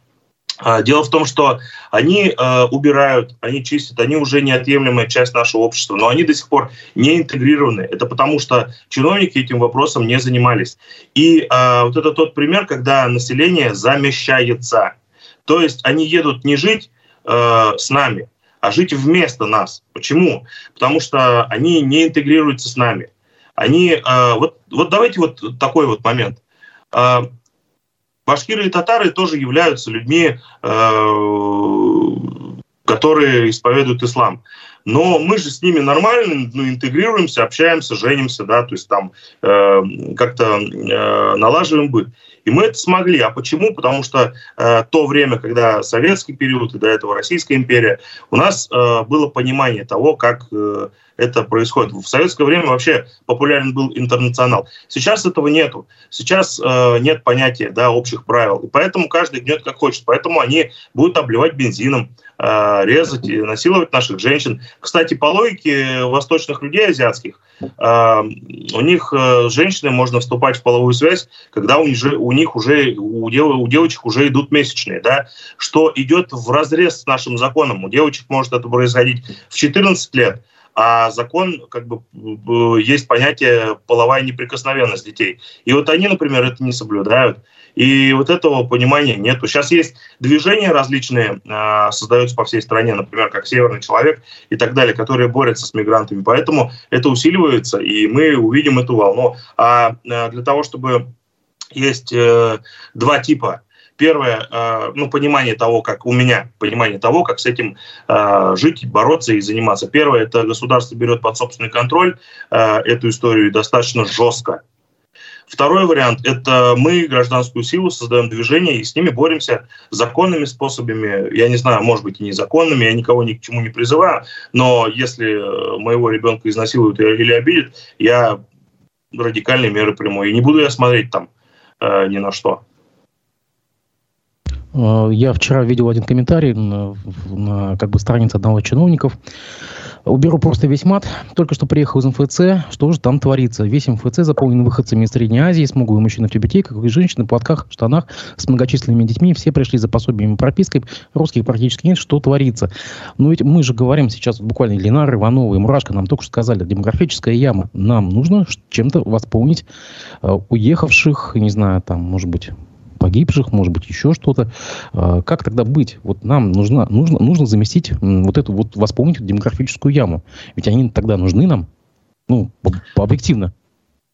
Дело в том, что они убирают, они чистят, они уже неотъемлемая часть нашего общества, но они до сих пор не интегрированы. Это потому, что чиновники этим вопросом не занимались. И вот это тот пример, когда население замещается. То есть они едут не жить с нами, а жить вместо нас. Почему? Потому что они не интегрируются с нами. Они, вот давайте вот такой вот момент. Башкиры и татары тоже являются людьми, которые исповедуют ислам. Но мы же с ними нормально интегрируемся, общаемся, женимся, да, то есть там как-то налаживаем быт. И мы это смогли. А почему? Потому что то время, когда советский период и до этого Российская империя, у нас было понимание того, как это происходит. В советское время вообще популярен был интернационал. Сейчас этого нету. Сейчас нет понятия, да, общих правил. И поэтому каждый гнет как хочет. Поэтому они будут обливать бензином, резать и насиловать наших женщин. Кстати, по логике восточных людей, азиатских, у них женщины можно вступать в половую связь, когда у девочек уже идут месячные, да, что идет вразрез с нашим законом. У девочек может это происходить в 14 лет. А закон, как бы, есть понятие половая неприкосновенность детей. И вот они, например, это не соблюдают. И вот этого понимания нету. Сейчас есть движения различные, создаются по всей стране, например, как «Северный человек» и так далее, которые борются с мигрантами. Поэтому это усиливается, и мы увидим эту волну. А для того, чтобы есть два типа. Первое, понимание того, как у меня, понимание того, как с этим жить, бороться и заниматься. Первое, это государство берет под собственный контроль эту историю достаточно жестко. Второй вариант, это мы гражданскую силу создаем движение и с ними боремся законными способами. Я не знаю, может быть, и незаконными, я никого ни к чему не призываю, но если моего ребенка изнасилуют или обидят, я радикальные меры приму. И не буду я смотреть там ни на что. Я вчера видел один комментарий на странице одного из чиновников. Уберу просто весь мат. Только что приехал из МФЦ. Что же там творится? Весь МФЦ заполнен выходцами из Средней Азии, смуглые мужчины в тюбетейках, как и женщины в платках, штанах, с многочисленными детьми. Все пришли за пособиями и пропиской. Русских практически нет. Что творится? Но ведь мы же говорим сейчас буквально Ленара Иванова и Мурашко нам только что сказали. Демографическая яма. Нам нужно чем-то восполнить уехавших, не знаю, там, может быть, погибших, может быть, еще что-то. Как тогда быть? Вот нам нужно заместить вот эту вот, восполнить демографическую яму. Ведь они тогда нужны нам, объективно.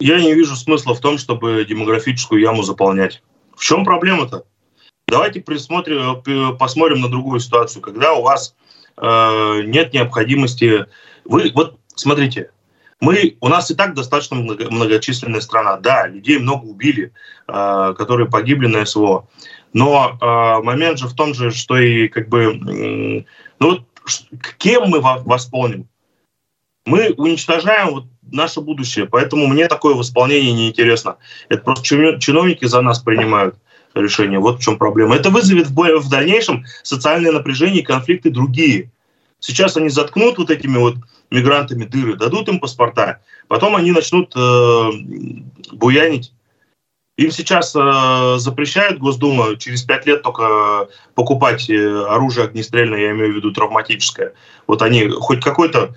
Я не вижу смысла в том, чтобы демографическую яму заполнять. В чем проблема-то? Давайте посмотрим на другую ситуацию. Когда у вас нет необходимости... Смотрите, у нас и так достаточно многочисленная страна. Да, людей много убили, которые погибли на СВО. Но момент же в том же, что и кем мы восполним? Мы уничтожаем наше будущее, поэтому мне такое восполнение неинтересно. Это просто чиновники за нас принимают решение. Вот в чем проблема. Это вызовет в дальнейшем социальное напряжение и конфликты другие. Сейчас они заткнут вот этими вот мигрантами дыры, дадут им паспорта, потом они начнут буянить. Им сейчас запрещают, Госдума, через 5 лет только покупать оружие огнестрельное, я имею в виду травматическое. Вот они, хоть какой-то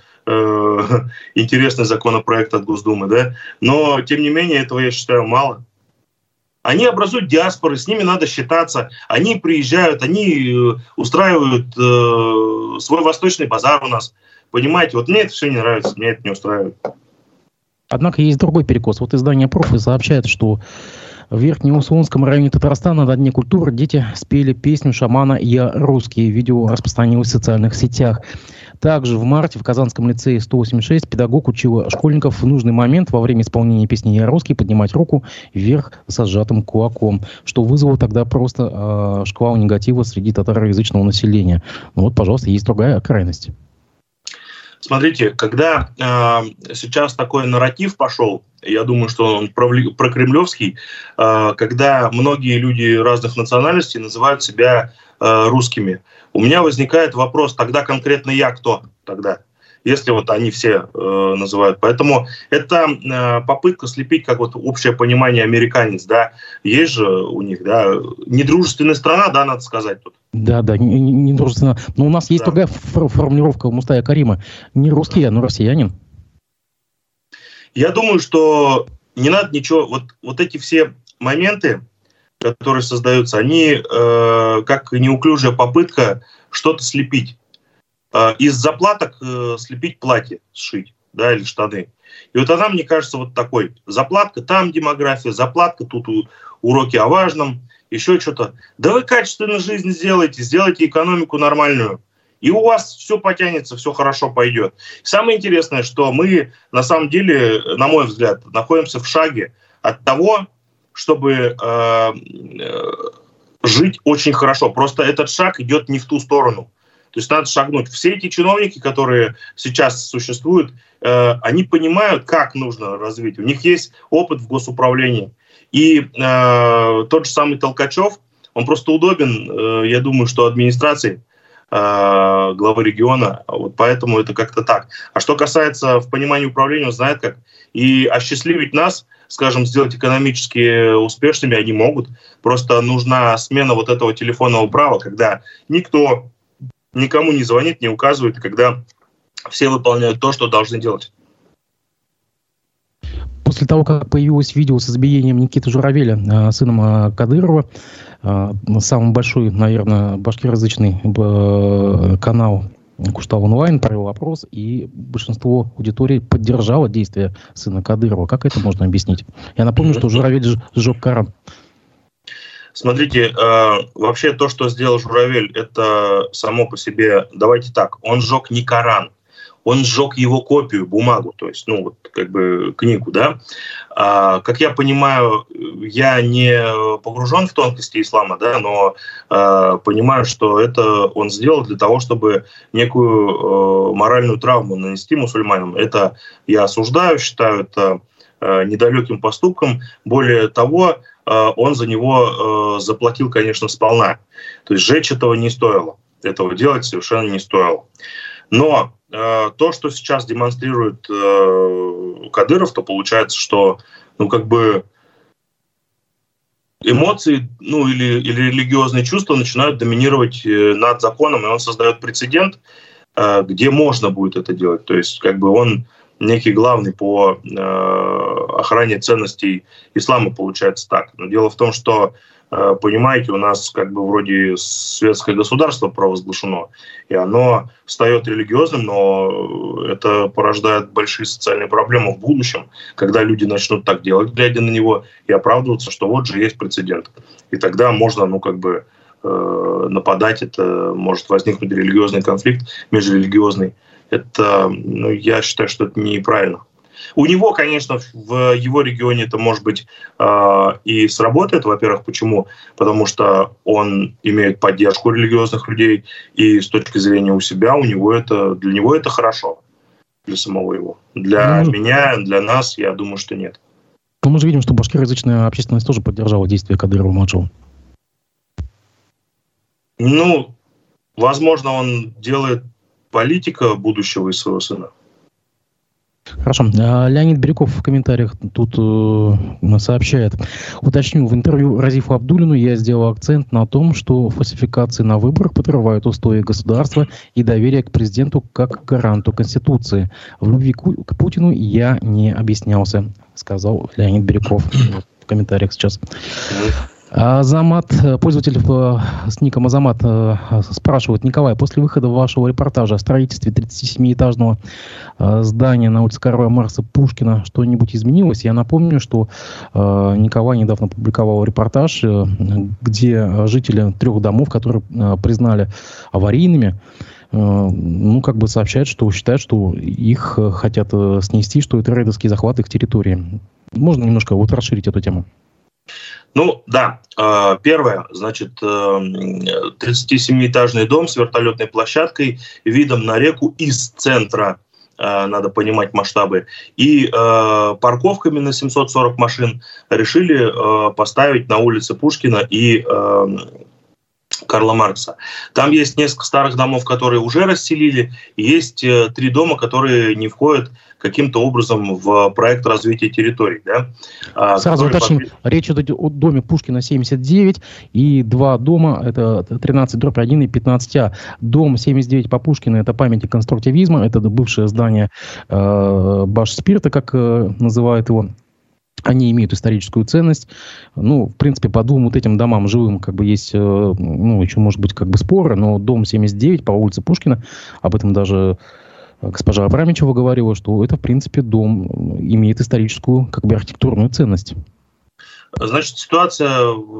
интересный законопроект от Госдумы, да? Но, тем не менее, этого, я считаю, мало. Они образуют диаспоры, с ними надо считаться. Они приезжают, они устраивают свой восточный базар у нас. Понимаете, вот мне это все не нравится, мне это не устраивает. Однако есть другой перекос. Вот издание «Профи» сообщает, что в Верхнеусунском районе Татарстана на Дне культуры дети спели песню шамана «Я русский». Видео распространилось в социальных сетях. Также в марте в Казанском лицее 186 педагог учил школьников в нужный момент во время исполнения песни «Я русский» поднимать руку вверх со сжатым кулаком, что вызвало тогда просто шквал негатива среди татароязычного населения. Ну вот, пожалуйста, есть другая крайность. Смотрите, когда сейчас такой нарратив пошел, я думаю, что он прокремлевский, когда многие люди разных национальностей называют себя русскими, у меня возникает вопрос, тогда конкретно я кто тогда, если вот они все называют. Поэтому это попытка слепить как вот общее понимание американец, да, есть же у них, да, недружественная страна, да, надо сказать тут. Да, недружественно. Но у нас есть другая формулировка у Мустая Карима. Не русский, но россиянин. Я думаю, что не надо ничего. Вот эти все моменты, которые создаются, они как неуклюжая попытка что-то слепить. Из заплаток слепить платье, сшить, да, или штаны. И вот она, мне кажется, вот такой. Заплатка, там демография, заплатка, тут уроки о важном. Еще что-то. Да вы качественную жизнь сделайте, сделайте экономику нормальную. И у вас все потянется, все хорошо пойдет. Самое интересное, что мы, на самом деле, на мой взгляд, находимся в шаге от того, чтобы жить очень хорошо. Просто этот шаг идет не в ту сторону. То есть надо шагнуть. Все эти чиновники, которые сейчас существуют, они понимают, как нужно развить. У них есть опыт в госуправлении. И тот же самый Толкачев, он просто удобен, я думаю, что администрации главы региона, вот поэтому это как-то так. А что касается в понимании управления, он знает как. И осчастливить нас, скажем, сделать экономически успешными они могут. Просто нужна смена вот этого телефонного права, когда никто никому не звонит, не указывает, и когда все выполняют то, что должны делать. После того, как появилось видео с избиением Никиты Журавеля, сыном Кадырова, самый большой, наверное, башкирязычный канал «Куштау онлайн» провел опрос, и большинство аудитории поддержало действия сына Кадырова. Как это можно объяснить? Я напомню, что Журавель сжег Коран. Смотрите, вообще то, что сделал Журавель, это само по себе, давайте так, он сжег не Коран. Он сжег его копию, бумагу, то есть, ну, вот, как бы книгу, да. Как я понимаю, я не погружен в тонкости ислама, да, но понимаю, что это он сделал для того, чтобы некую моральную травму нанести мусульманам. Это я осуждаю, считаю это недалеким поступком. Более того, он за него заплатил, конечно, сполна. То есть сжечь этого не стоило, этого делать совершенно не стоило. Но то, что сейчас демонстрирует Кадыров, то получается, что, ну, как бы эмоции, ну, или религиозные чувства начинают доминировать над законом, и он создает прецедент, где можно будет это делать. То есть, как бы он некий главный по охране ценностей ислама, получается так. Но дело в том, что понимаете, у нас как бы вроде светское государство провозглашено, и оно встает религиозным, но это порождает большие социальные проблемы в будущем, когда люди начнут так делать, глядя на него, и оправдываться, что вот же есть прецедент. И тогда можно, ну, как бы нападать, это может возникнуть религиозный конфликт, межрелигиозный. Это, ну, я считаю, что это неправильно. У него, конечно, в его регионе это, может быть, и сработает. Во-первых, почему? Потому что он имеет поддержку религиозных людей, и с точки зрения у себя, у него это, для него это хорошо, для самого его. Для меня, для нас, я думаю, что нет. Но мы же видим, что башкироязычная общественность тоже поддержала действия Кадырова-Маджова. Ну, возможно, он делает политика будущего из своего сына. Хорошо. Леонид Береков в комментариях тут сообщает. Уточню, в интервью Разифу Абдуллину я сделал акцент на том, что фальсификации на выборах подрывают устои государства и доверие к президенту как гаранту Конституции. В любви к Путину я не объяснялся, сказал Леонид Береков в комментариях сейчас. Азамат, пользователь с ником Азамат, спрашивает: Николай, после выхода вашего репортажа о строительстве 37-этажного здания на улице Карла Маркса Пушкина что-нибудь изменилось? Я напомню, что Николай недавно публиковал репортаж, где жители трех домов, которые признали аварийными, ну, как бы сообщают, что считают, что их хотят снести, что это рейдерский захват их территории. Можно немножко вот расширить эту тему? Ну, да. Первое, значит, 37-этажный дом с вертолетной площадкой, видом на реку из центра, надо понимать масштабы, и парковками на 740 машин решили поставить на улице Пушкина и Карла Маркса. Там есть несколько старых домов, которые уже расселили, и есть три дома, которые не входят каким-то образом в проект развития территорий. Да? Сразу уточним, речь идет о доме Пушкина 79 и два дома, это 13/1 и 15А. Дом 79 по Пушкина — это памятник конструктивизма, это бывшее здание Башспирта, как называют его. Они имеют историческую ценность. Ну, в принципе, по двум вот этим домам живым как бы есть, ну, еще, может быть, как бы споры, но дом 79 по улице Пушкина, об этом даже госпожа Абрамичева говорила, что это, в принципе, дом имеет историческую, как бы, архитектурную ценность. Значит, ситуация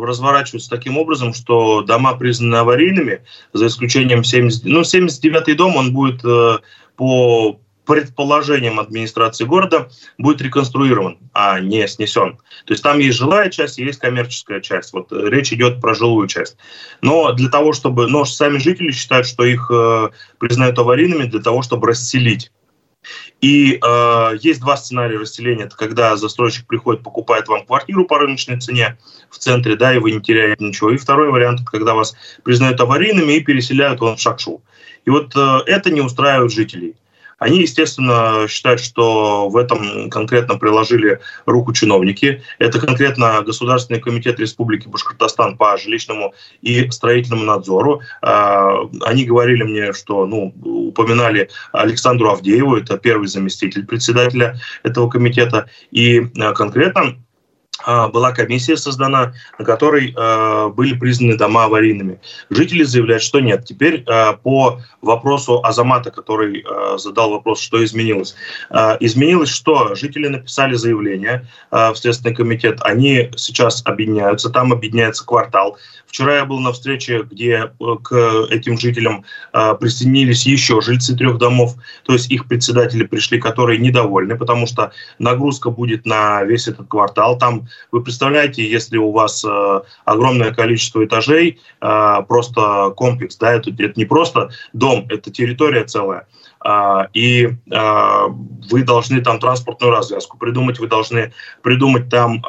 разворачивается таким образом, что дома признаны аварийными, за исключением 79-й дом, он будет по предположением администрации города будет реконструирован, а не снесен. То есть там есть жилая часть и есть коммерческая часть. Вот речь идет про жилую часть. Но для того, чтобы... Но сами жители считают, что их признают аварийными для того, чтобы расселить. И есть два сценария расселения. Это когда застройщик приходит, покупает вам квартиру по рыночной цене в центре, да, и вы не теряете ничего. И второй вариант — это когда вас признают аварийными и переселяют вам в шакшу. И вот это не устраивает жителей. Они, естественно, считают, что в этом конкретно приложили руку чиновники. Это конкретно Государственный комитет Республики Башкортостан по жилищному и строительному надзору. Они говорили мне, что, ну, упоминали Александру Авдееву, это первый заместитель председателя этого комитета, и конкретно была комиссия создана, на которой были признаны дома аварийными. Жители заявляют, что нет. Теперь по вопросу Азамата, который задал вопрос, что изменилось. Изменилось, что жители написали заявление в Следственный комитет. Они сейчас объединяются, там объединяется квартал. Вчера я был на встрече, где к этим жителям присоединились еще жильцы трех домов. То есть их председатели пришли, которые недовольны, потому что нагрузка будет на весь этот квартал. Там, вы представляете, если у вас огромное количество этажей, просто комплекс, да, это не просто дом, это территория целая. И вы должны там транспортную развязку придумать, вы должны придумать там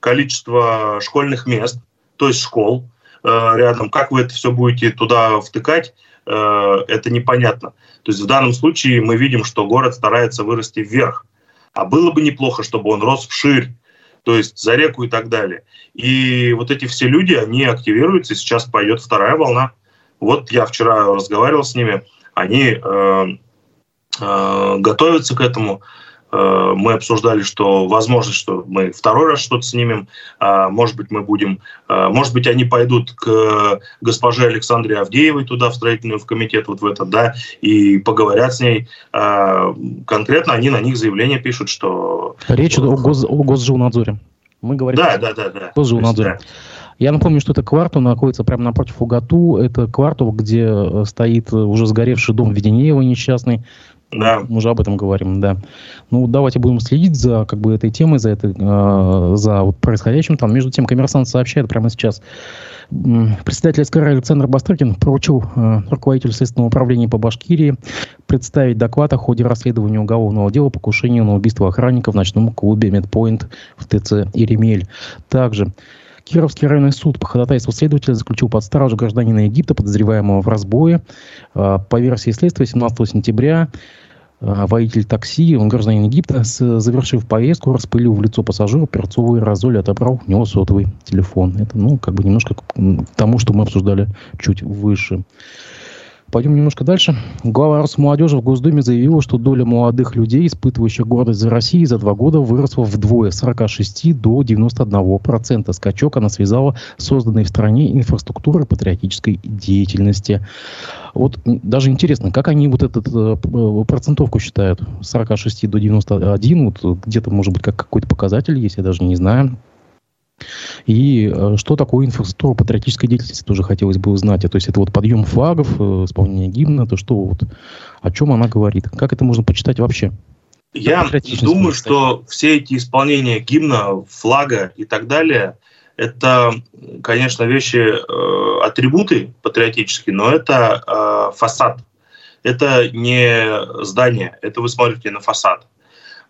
количество школьных мест, то есть школ рядом. Как вы это все будете туда втыкать, это непонятно. То есть в данном случае мы видим, что город старается вырасти вверх. А было бы неплохо, чтобы он рос вширь, то есть за реку и так далее. И вот эти все люди, они активируются, и сейчас пойдет вторая волна. Вот я вчера разговаривал с ними, они готовятся к этому. Мы обсуждали, что возможно, что мы второй раз что-то снимем. Может быть, мы будем, может быть, они пойдут к госпоже Александре Авдеевой туда, в строительную, в комитет, вот в этот, да, и поговорят с ней. Конкретно они на них заявление пишут, что... Речь идет о госжилнадзоре. Мы говорим о госжилнадзоре. Я напомню, что эта квартал находится прямо напротив УГАТУ. Это квартал, где стоит уже сгоревший дом Веденеева несчастный. Да. Мы уже об этом говорим, да. Ну, давайте будем следить за, как бы, этой темой, за, за вот происходящим там. Между тем, «Коммерсант» сообщает прямо сейчас. Председатель СКР Александр Бастрыкин поручил руководителю Следственного управления по Башкирии представить доклад о ходе расследования уголовного дела по покушению на убийство охранника в ночном клубе «Медпоинт» в ТЦ «Иремель». Также Кировский районный суд по ходатайству следователя заключил под стражу гражданина Египта, подозреваемого в разбое. По версии следствия, 17 сентября водитель такси, он гражданин Египта, завершив поездку, распылил в лицо пассажира перцовый аэрозоль, отобрал у него сотовый телефон. Это, немножко к тому, что мы обсуждали чуть выше. Пойдем немножко дальше. Глава Росмолодежи в Госдуме заявила, что доля молодых людей, испытывающих гордость за Россию, за 2 года выросла вдвое, с 46 до 91%. Скачок она связала с созданной в стране инфраструктурой патриотической деятельности. Вот даже интересно, как они вот эту процентовку считают? С 46 до 91, вот где-то, может быть, как какой-то показатель есть, я даже не знаю. И что такое инфраструктура патриотической деятельности, тоже хотелось бы узнать. То есть это вот подъем флагов, исполнение гимна, то что вот, о чем она говорит? Как это можно почитать вообще? Я думаю, что все эти исполнения гимна, флага и так далее, это, конечно, вещи, атрибуты патриотические, но это фасад. Это не здание, это вы смотрите на фасад.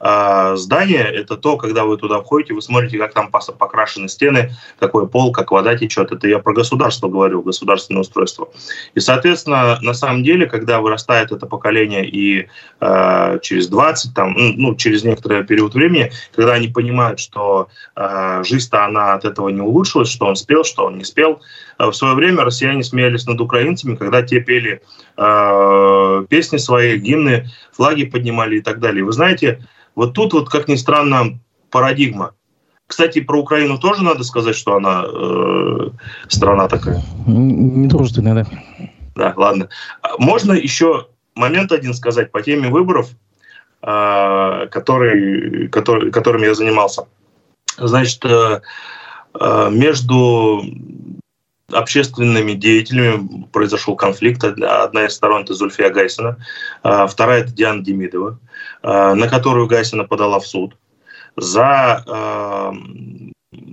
Здание — это то, когда вы туда входите, вы смотрите, как там покрашены стены, какой пол, как вода течет. Это я про государство говорю, государственное устройство. И, соответственно, на самом деле, когда вырастает это поколение и через 20, через некоторый период времени, когда они понимают, что жизнь-то она от этого не улучшилась, что он спел, что он не спел. В свое время россияне смеялись над украинцами, когда те пели песни свои, гимны, флаги поднимали и так далее. Вы знаете, вот тут, вот, как ни странно, парадигма. Кстати, про Украину тоже надо сказать, что она страна такая. Недружественная, да. Да, ладно. Можно еще момент один сказать по теме выборов, которыми я занимался. Значит, между общественными деятелями произошел конфликт. Одна из сторон — это Зульфия Гайсина, вторая — это Диана Демидова, на которую Гайсина подала в суд за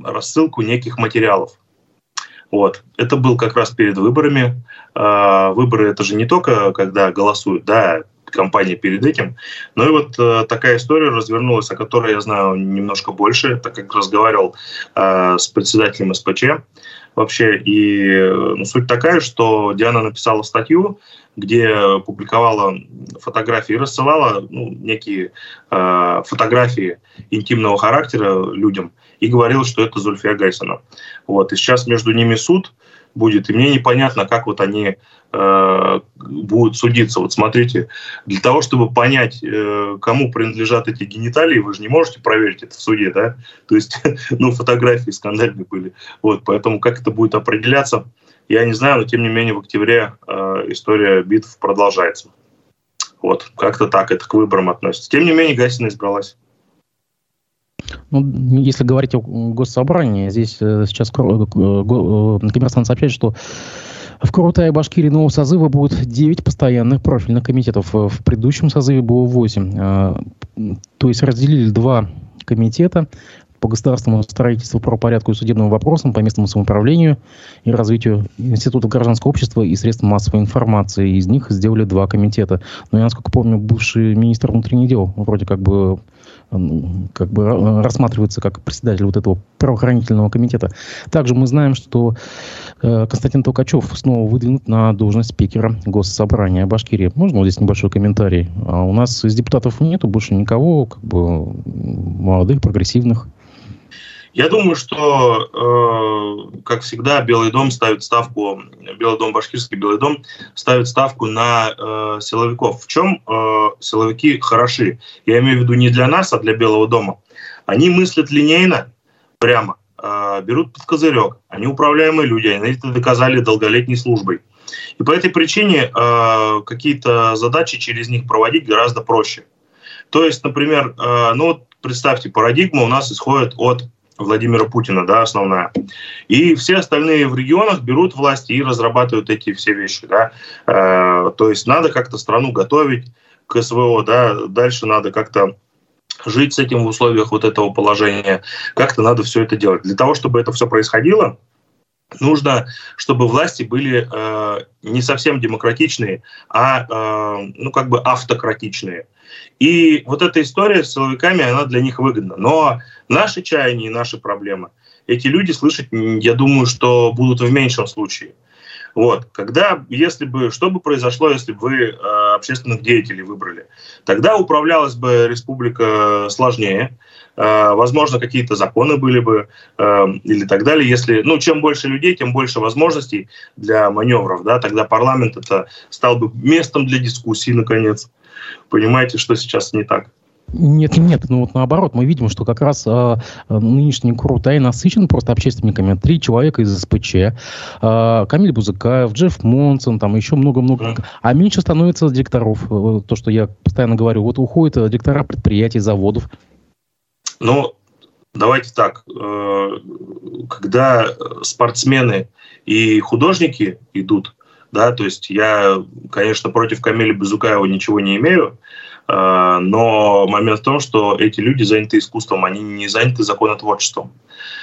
рассылку неких материалов. Вот. Это был как раз перед выборами. Выборы — это же не только когда голосуют, да, компания перед этим. Ну и вот такая история развернулась, о которой я знаю немножко больше, так как разговаривал с председателем СПЧ. Вообще, и суть такая, что Диана написала статью, где публиковала фотографии и рассылала некие фотографии интимного характера людям и говорила, что это Зульфия Гайсина. Вот. И сейчас между ними суд будет, и мне непонятно, как вот они будут судиться. Вот смотрите, для того, чтобы понять, кому принадлежат эти гениталии, вы же не можете проверить это в суде, да? То есть, фотографии скандальные были. Вот, поэтому как это будет определяться, я не знаю, но тем не менее в октябре история битв продолжается. Вот, как-то так это к выборам относится. Тем не менее, Гайсина избралась. Если говорить о госсобрании, здесь сейчас Коммерсант сообщает, что в Курултае и Башкирии нового созыва будет 9 постоянных профильных комитетов. В предыдущем созыве было 8. То есть разделили 2 комитета по государственному строительству, правопорядку и судебным вопросам, по местному самоуправлению и развитию институтов гражданского общества и средств массовой информации. Из них сделали 2 комитета. Но я, насколько помню, бывший министр внутренних дел вроде как бы рассматривается как председатель вот этого правоохранительного комитета. Также мы знаем, что Константин Толкачев снова выдвинут на должность спикера Госсобрания Башкирии. Можно вот здесь небольшой комментарий? А у нас из депутатов нету больше никого, как бы молодых, прогрессивных. Я думаю, что, как всегда, Белый дом ставит ставку на силовиков. В чем силовики хороши? Я имею в виду не для нас, а для Белого дома. Они мыслят линейно, прямо, берут под козырек. Они управляемые люди, они это доказали долголетней службой. И по этой причине какие-то задачи через них проводить гораздо проще. То есть, например, представьте, парадигма у нас исходит от Владимира Путина, да, основная. И все остальные в регионах берут власть и разрабатывают эти все вещи, да. То есть надо как-то страну готовить к СВО, да, дальше надо как-то жить с этим в условиях вот этого положения, как-то надо все это делать. Для того, чтобы это все происходило, нужно, чтобы власти были не совсем демократичные, а автократичные. И вот эта история с силовиками, она для них выгодна. Но наши чаяния и наши проблемы эти люди слышать, я думаю, что будут в меньшем случае. Вот. Что бы произошло, если бы вы общественных деятелей выбрали? Тогда управлялась бы республика сложнее, возможно, какие-то законы были бы или так далее. Если, чем больше людей, тем больше возможностей для маневров. Да? Тогда парламент это стал бы местом для дискуссий, наконец. Понимаете, что сейчас не так? Нет, наоборот, мы видим, что как раз нынешний Курултай насыщен просто общественниками. 3 человека из СПЧ, Камиль Бузыкаев, Джефф Монсон, там еще много-много. А меньше становится директоров, то, что я постоянно говорю. Вот уходят директора предприятий, заводов. Давайте так, когда спортсмены и художники идут, да, то есть я, конечно, против Камиля Бузыкаева ничего не имею, но момент в том, что эти люди заняты искусством, они не заняты законотворчеством.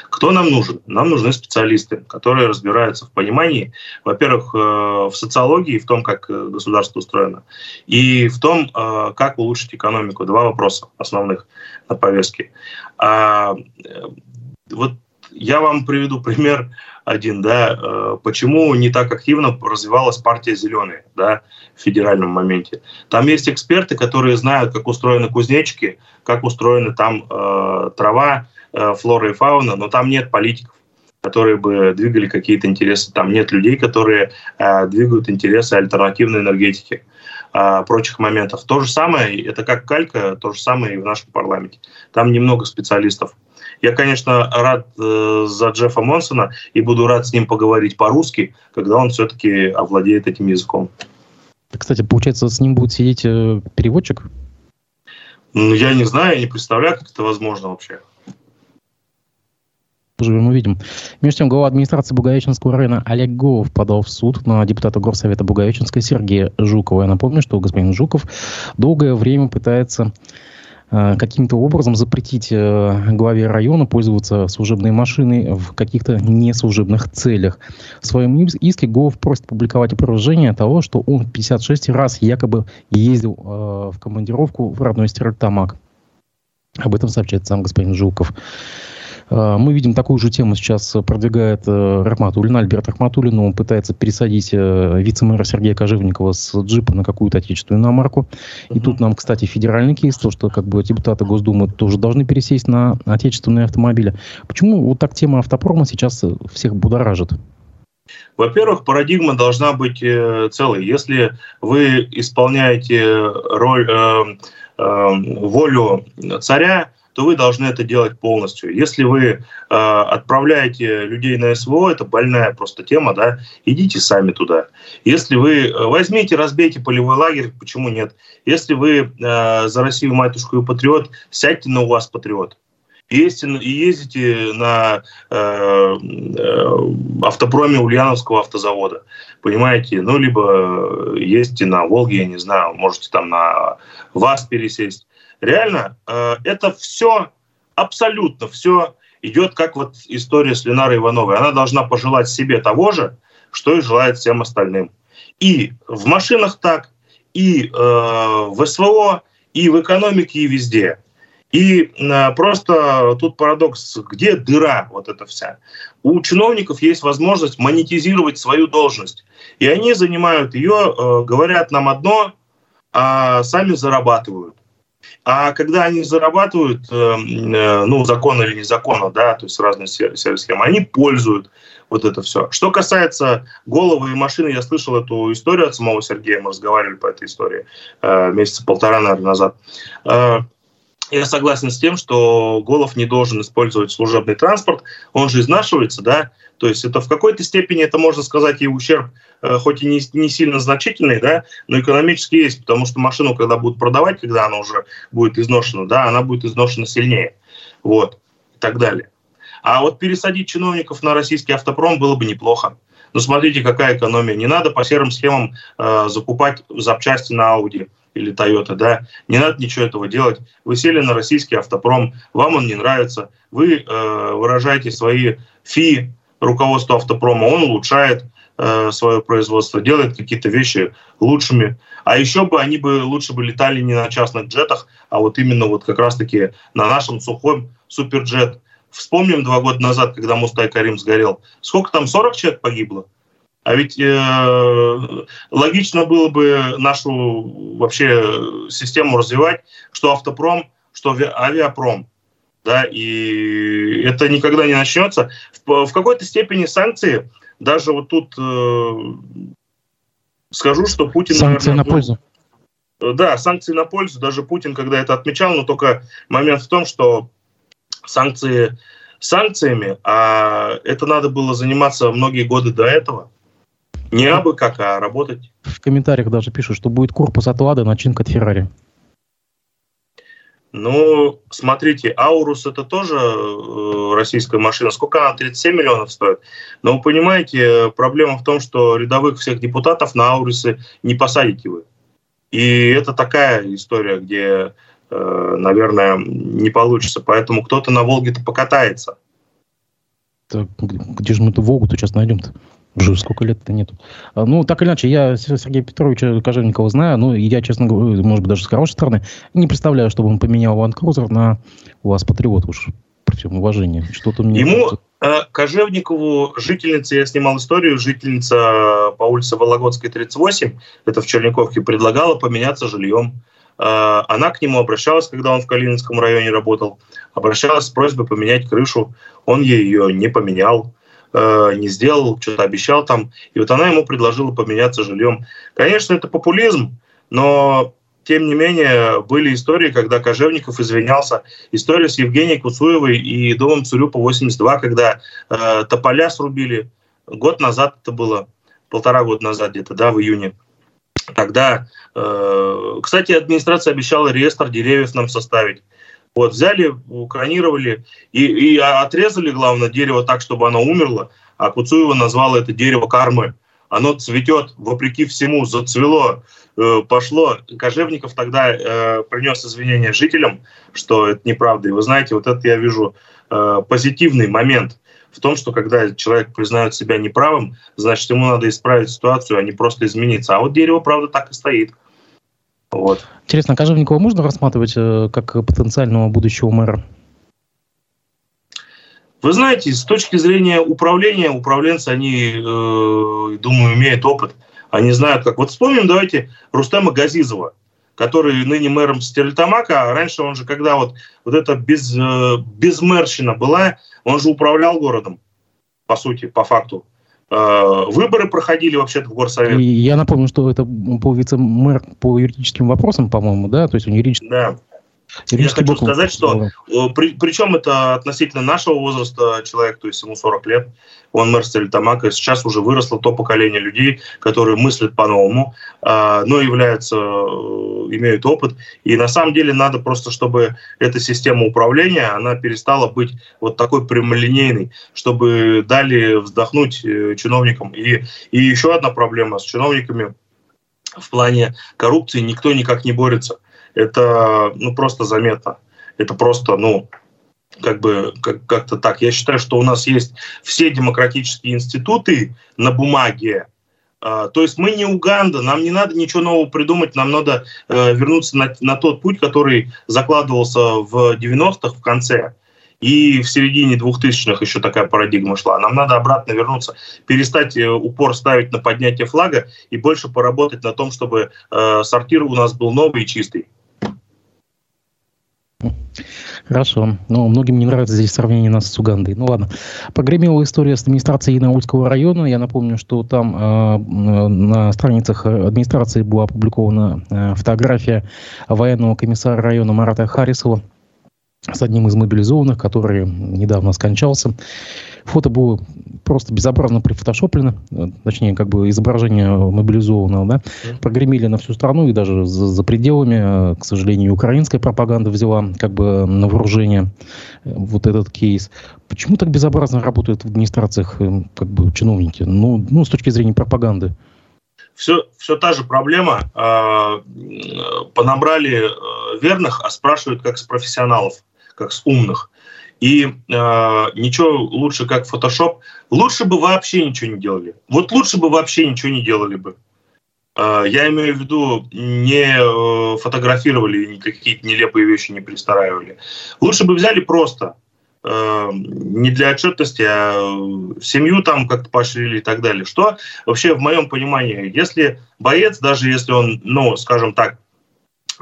Кто нам нужен? Нам нужны специалисты, которые разбираются в понимании, во-первых, в социологии, в том, как государство устроено, и в том, как улучшить экономику. 2 вопроса основных на повестке. Я вам приведу пример один, да, почему не так активно развивалась партия «Зеленые», да, в федеральном моменте. Там есть эксперты, которые знают, как устроены кузнечики, как устроена там трава, флора и фауна, но там нет политиков, которые бы двигали какие-то интересы, там нет людей, которые двигают интересы альтернативной энергетики, прочих моментов. То же самое, это как калька, то же самое и в нашем парламенте. Там немного специалистов. Я, конечно, рад за Джеффа Монсона и буду рад с ним поговорить по-русски, когда он все-таки овладеет этим языком. Кстати, получается, с ним будет сидеть переводчик? Я не знаю, я не представляю, как это возможно вообще. Живем, увидим. Между тем, глава администрации Благовещенского района Олег Голов подал в суд на депутата Горсовета Благовещенска Сергея Жукова. Я напомню, что господин Жуков долгое время пытается каким-то образом запретить главе района пользоваться служебной машиной в каких-то неслужебных целях. В своем иске Голов просит публиковать опровержение того, что он 56 раз якобы ездил в командировку в родной Стерлитамак. Об этом сообщает сам господин Жуков. Мы видим, такую же тему сейчас продвигает Рахматуллин, Альберт Рахматуллин. Он пытается пересадить вице-мэра Сергея Кожевникова с джипа на какую-то отечественную иномарку. И тут нам, кстати, федеральный кейс, то, что как бы депутаты Госдумы тоже должны пересесть на отечественные автомобили. Почему вот так тема автопрома сейчас всех будоражит? Во-первых, парадигма должна быть целой. Если вы исполняете волю царя, то вы должны это делать полностью. Если вы отправляете людей на СВО, это больная просто тема, да, идите сами туда. Если вы возьмите, разбейте полевой лагерь, почему нет? Если вы за Россию, матушку и патриот, сядьте на УАЗ патриот. И ездите на автопроме Ульяновского автозавода, понимаете? Либо ездите на Волге, я не знаю, можете там на ВАЗ пересесть. Реально, это все, абсолютно все идет, как вот история с Ленарой Ивановой. Она должна пожелать себе того же, что и желает всем остальным. И в машинах так, и в СВО, и в экономике, и везде. И просто тут парадокс, где дыра вот эта вся. У чиновников есть возможность монетизировать свою должность. И они занимают ее, говорят нам одно, а сами зарабатывают. А когда они зарабатывают, законно или незаконно, да, то есть разные сервис-схемы, они пользуют вот это все. Что касается головы и машины, я слышал эту историю от самого Сергея, мы разговаривали по этой истории месяца 1,5, наверное, назад. Я согласен с тем, что Голов не должен использовать служебный транспорт, он же изнашивается, да, то есть это в какой-то степени, это можно сказать, и ущерб, хоть и не сильно значительный, да, но экономически есть, потому что машину, когда будут продавать, когда она уже будет изношена, да, она будет изношена сильнее, вот, и так далее. А вот пересадить чиновников на российский автопром было бы неплохо. Но смотрите, какая экономия, не надо по серым схемам закупать запчасти на Audi или Toyota, да, не надо ничего этого делать. Вы сели на российский автопром, вам он не нравится, вы выражаете свои фи руководству автопрома, он улучшает свое производство, делает какие-то вещи лучшими. А еще бы они бы лучше бы летали не на частных джетах, а вот именно вот как раз-таки на нашем сухом суперджет. Вспомним 2 года назад, когда Мустай Карим сгорел, сколько там 40 человек погибло? А ведь логично было бы нашу вообще систему развивать, что автопром, что авиапром. Да, и это никогда не начнется. В какой-то степени санкции, даже вот тут скажу, что Путин... Санкции на пользу. Да, санкции на пользу. Даже Путин, когда это отмечал, но только момент в том, что санкции санкциями, а это надо было заниматься многие годы до этого. Не абы как, а работать. В комментариях даже пишут, что будет корпус от «Лада», начинка от «Феррари». Ну, смотрите, «Аурус» — это тоже российская машина. Сколько она? 37 миллионов стоит. Но вы понимаете, проблема в том, что рядовых всех депутатов на «Аурусы» не посадите вы. И это такая история, где, наверное, не получится. Поэтому кто-то на «Волге»-то покатается. Так, где же мы эту «Волгу»-то сейчас найдем-то? Уже сколько лет-то нету. Ну, так или иначе, я Сергея Петровича Кожевникова знаю, но я, честно говоря, может быть, даже с хорошей стороны, не представляю, чтобы он поменял Land Cruiser на УАЗ Патриот, уж при всем уважении. Что-то мне ему, Кожевникову, жительница, я снимал историю, жительница по улице Вологодской, 38, это в Черниковке, предлагала поменяться жильем. Она к нему обращалась, когда он в Калининском районе работал, обращалась с просьбой поменять крышу. Он ей ее не поменял, не сделал, что-то обещал там. И вот она ему предложила поменяться жильем. Конечно, это популизм, но, тем не менее, были истории, когда Кожевников извинялся. История с Евгенией Куцуевой и домом Цурюпа 82, когда тополя срубили. Год назад это было, полтора года назад где-то, да, в июне. Тогда, кстати, администрация обещала реестр деревьев нам составить. Вот, взяли, кронировали и отрезали, главное, дерево так, чтобы оно умерло. А Куцуева назвала это дерево кармы. Оно цветет, вопреки всему, зацвело, пошло. Кожевников тогда принес извинения жителям, что это неправда. И вы знаете, вот это я вижу позитивный момент в том, что когда человек признает себя неправым, значит, ему надо исправить ситуацию, а не просто измениться. А вот дерево, правда, так и стоит. Вот. Интересно, Кожевникова можно рассматривать как потенциального будущего мэра? Вы знаете, с точки зрения управления, управленцы, они, думаю, имеют опыт. Они знают, как... Вот вспомним, давайте, Рустема Газизова, который ныне мэром Стерлитамака, а раньше он же, когда вот эта безмэрщина была, он же управлял городом, по сути, по факту. Выборы проходили вообще-то в горсовет. И я напомню, что это был вице-мэр по юридическим вопросам, по-моему, да? То есть он юридический... Да. Я хочу сказать, что... Причем это относительно нашего возраста человек, то есть ему 40 лет, он мэр Стерлитамака, сейчас уже выросло то поколение людей, которые мыслят по-новому, но имеют опыт. И на самом деле надо просто, чтобы эта система управления, она перестала быть вот такой прямолинейной, чтобы дали вздохнуть чиновникам. И еще одна проблема с чиновниками в плане коррупции: никто никак не борется. Это просто заметно. Это просто, как-то так. Я считаю, что у нас есть все демократические институты на бумаге. То есть мы не Уганда, нам не надо ничего нового придумать, нам надо вернуться на тот путь, который закладывался в 90-х в конце. И в середине 2000-х еще такая парадигма шла. Нам надо обратно вернуться, перестать упор ставить на поднятие флага и больше поработать на том, чтобы сортир у нас был новый и чистый. Хорошо. Но многим не нравится здесь сравнение нас с Угандой. Ну ладно. Прогремела история с администрацией Янаульского района. Я напомню, что там на страницах администрации была опубликована фотография военного комиссара района Марата Харисова с одним из мобилизованных, который недавно скончался. Фото было просто безобразно прифотошоплено, точнее, изображение мобилизованного, да, прогремели на всю страну и даже за пределами. К сожалению, украинская пропаганда взяла на вооружение вот этот кейс. Почему так безобразно работают в администрациях чиновники? Ну, с точки зрения пропаганды. Все та же проблема. Понабрали верных, а спрашивают как с профессионалов, как с умных. И ничего лучше, как фотошоп. Лучше бы вообще ничего не делали. Вот лучше бы вообще ничего не делали бы. Я имею в виду, не фотографировали, какие-то нелепые вещи не пристраивали. Лучше бы взяли просто не для отчетности, а семью там как-то поощрили и так далее. Что вообще, в моем понимании, если боец, даже если он, ну, скажем так,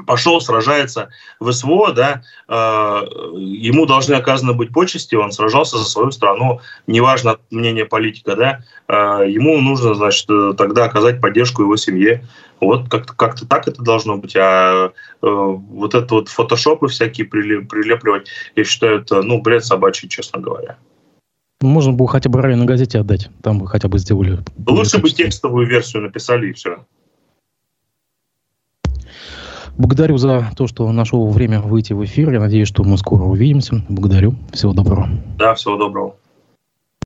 пошел, сражается в СВО, да, ему должны оказаны быть почести, он сражался за свою страну, неважно мнение политика, да, ему нужно, значит, тогда оказать поддержку его семье. Вот как-то так это должно быть. А вот это вот фотошопы всякие прилепливать, я считаю, это, ну, бред собачий, честно говоря. Можно было хотя бы районной газете отдать, там бы хотя бы сделали. Лучше бы текстовую версию написали, и все. Благодарю за то, что нашел время выйти в эфир. Я надеюсь, что мы скоро увидимся. Благодарю. Всего доброго. Да, всего доброго.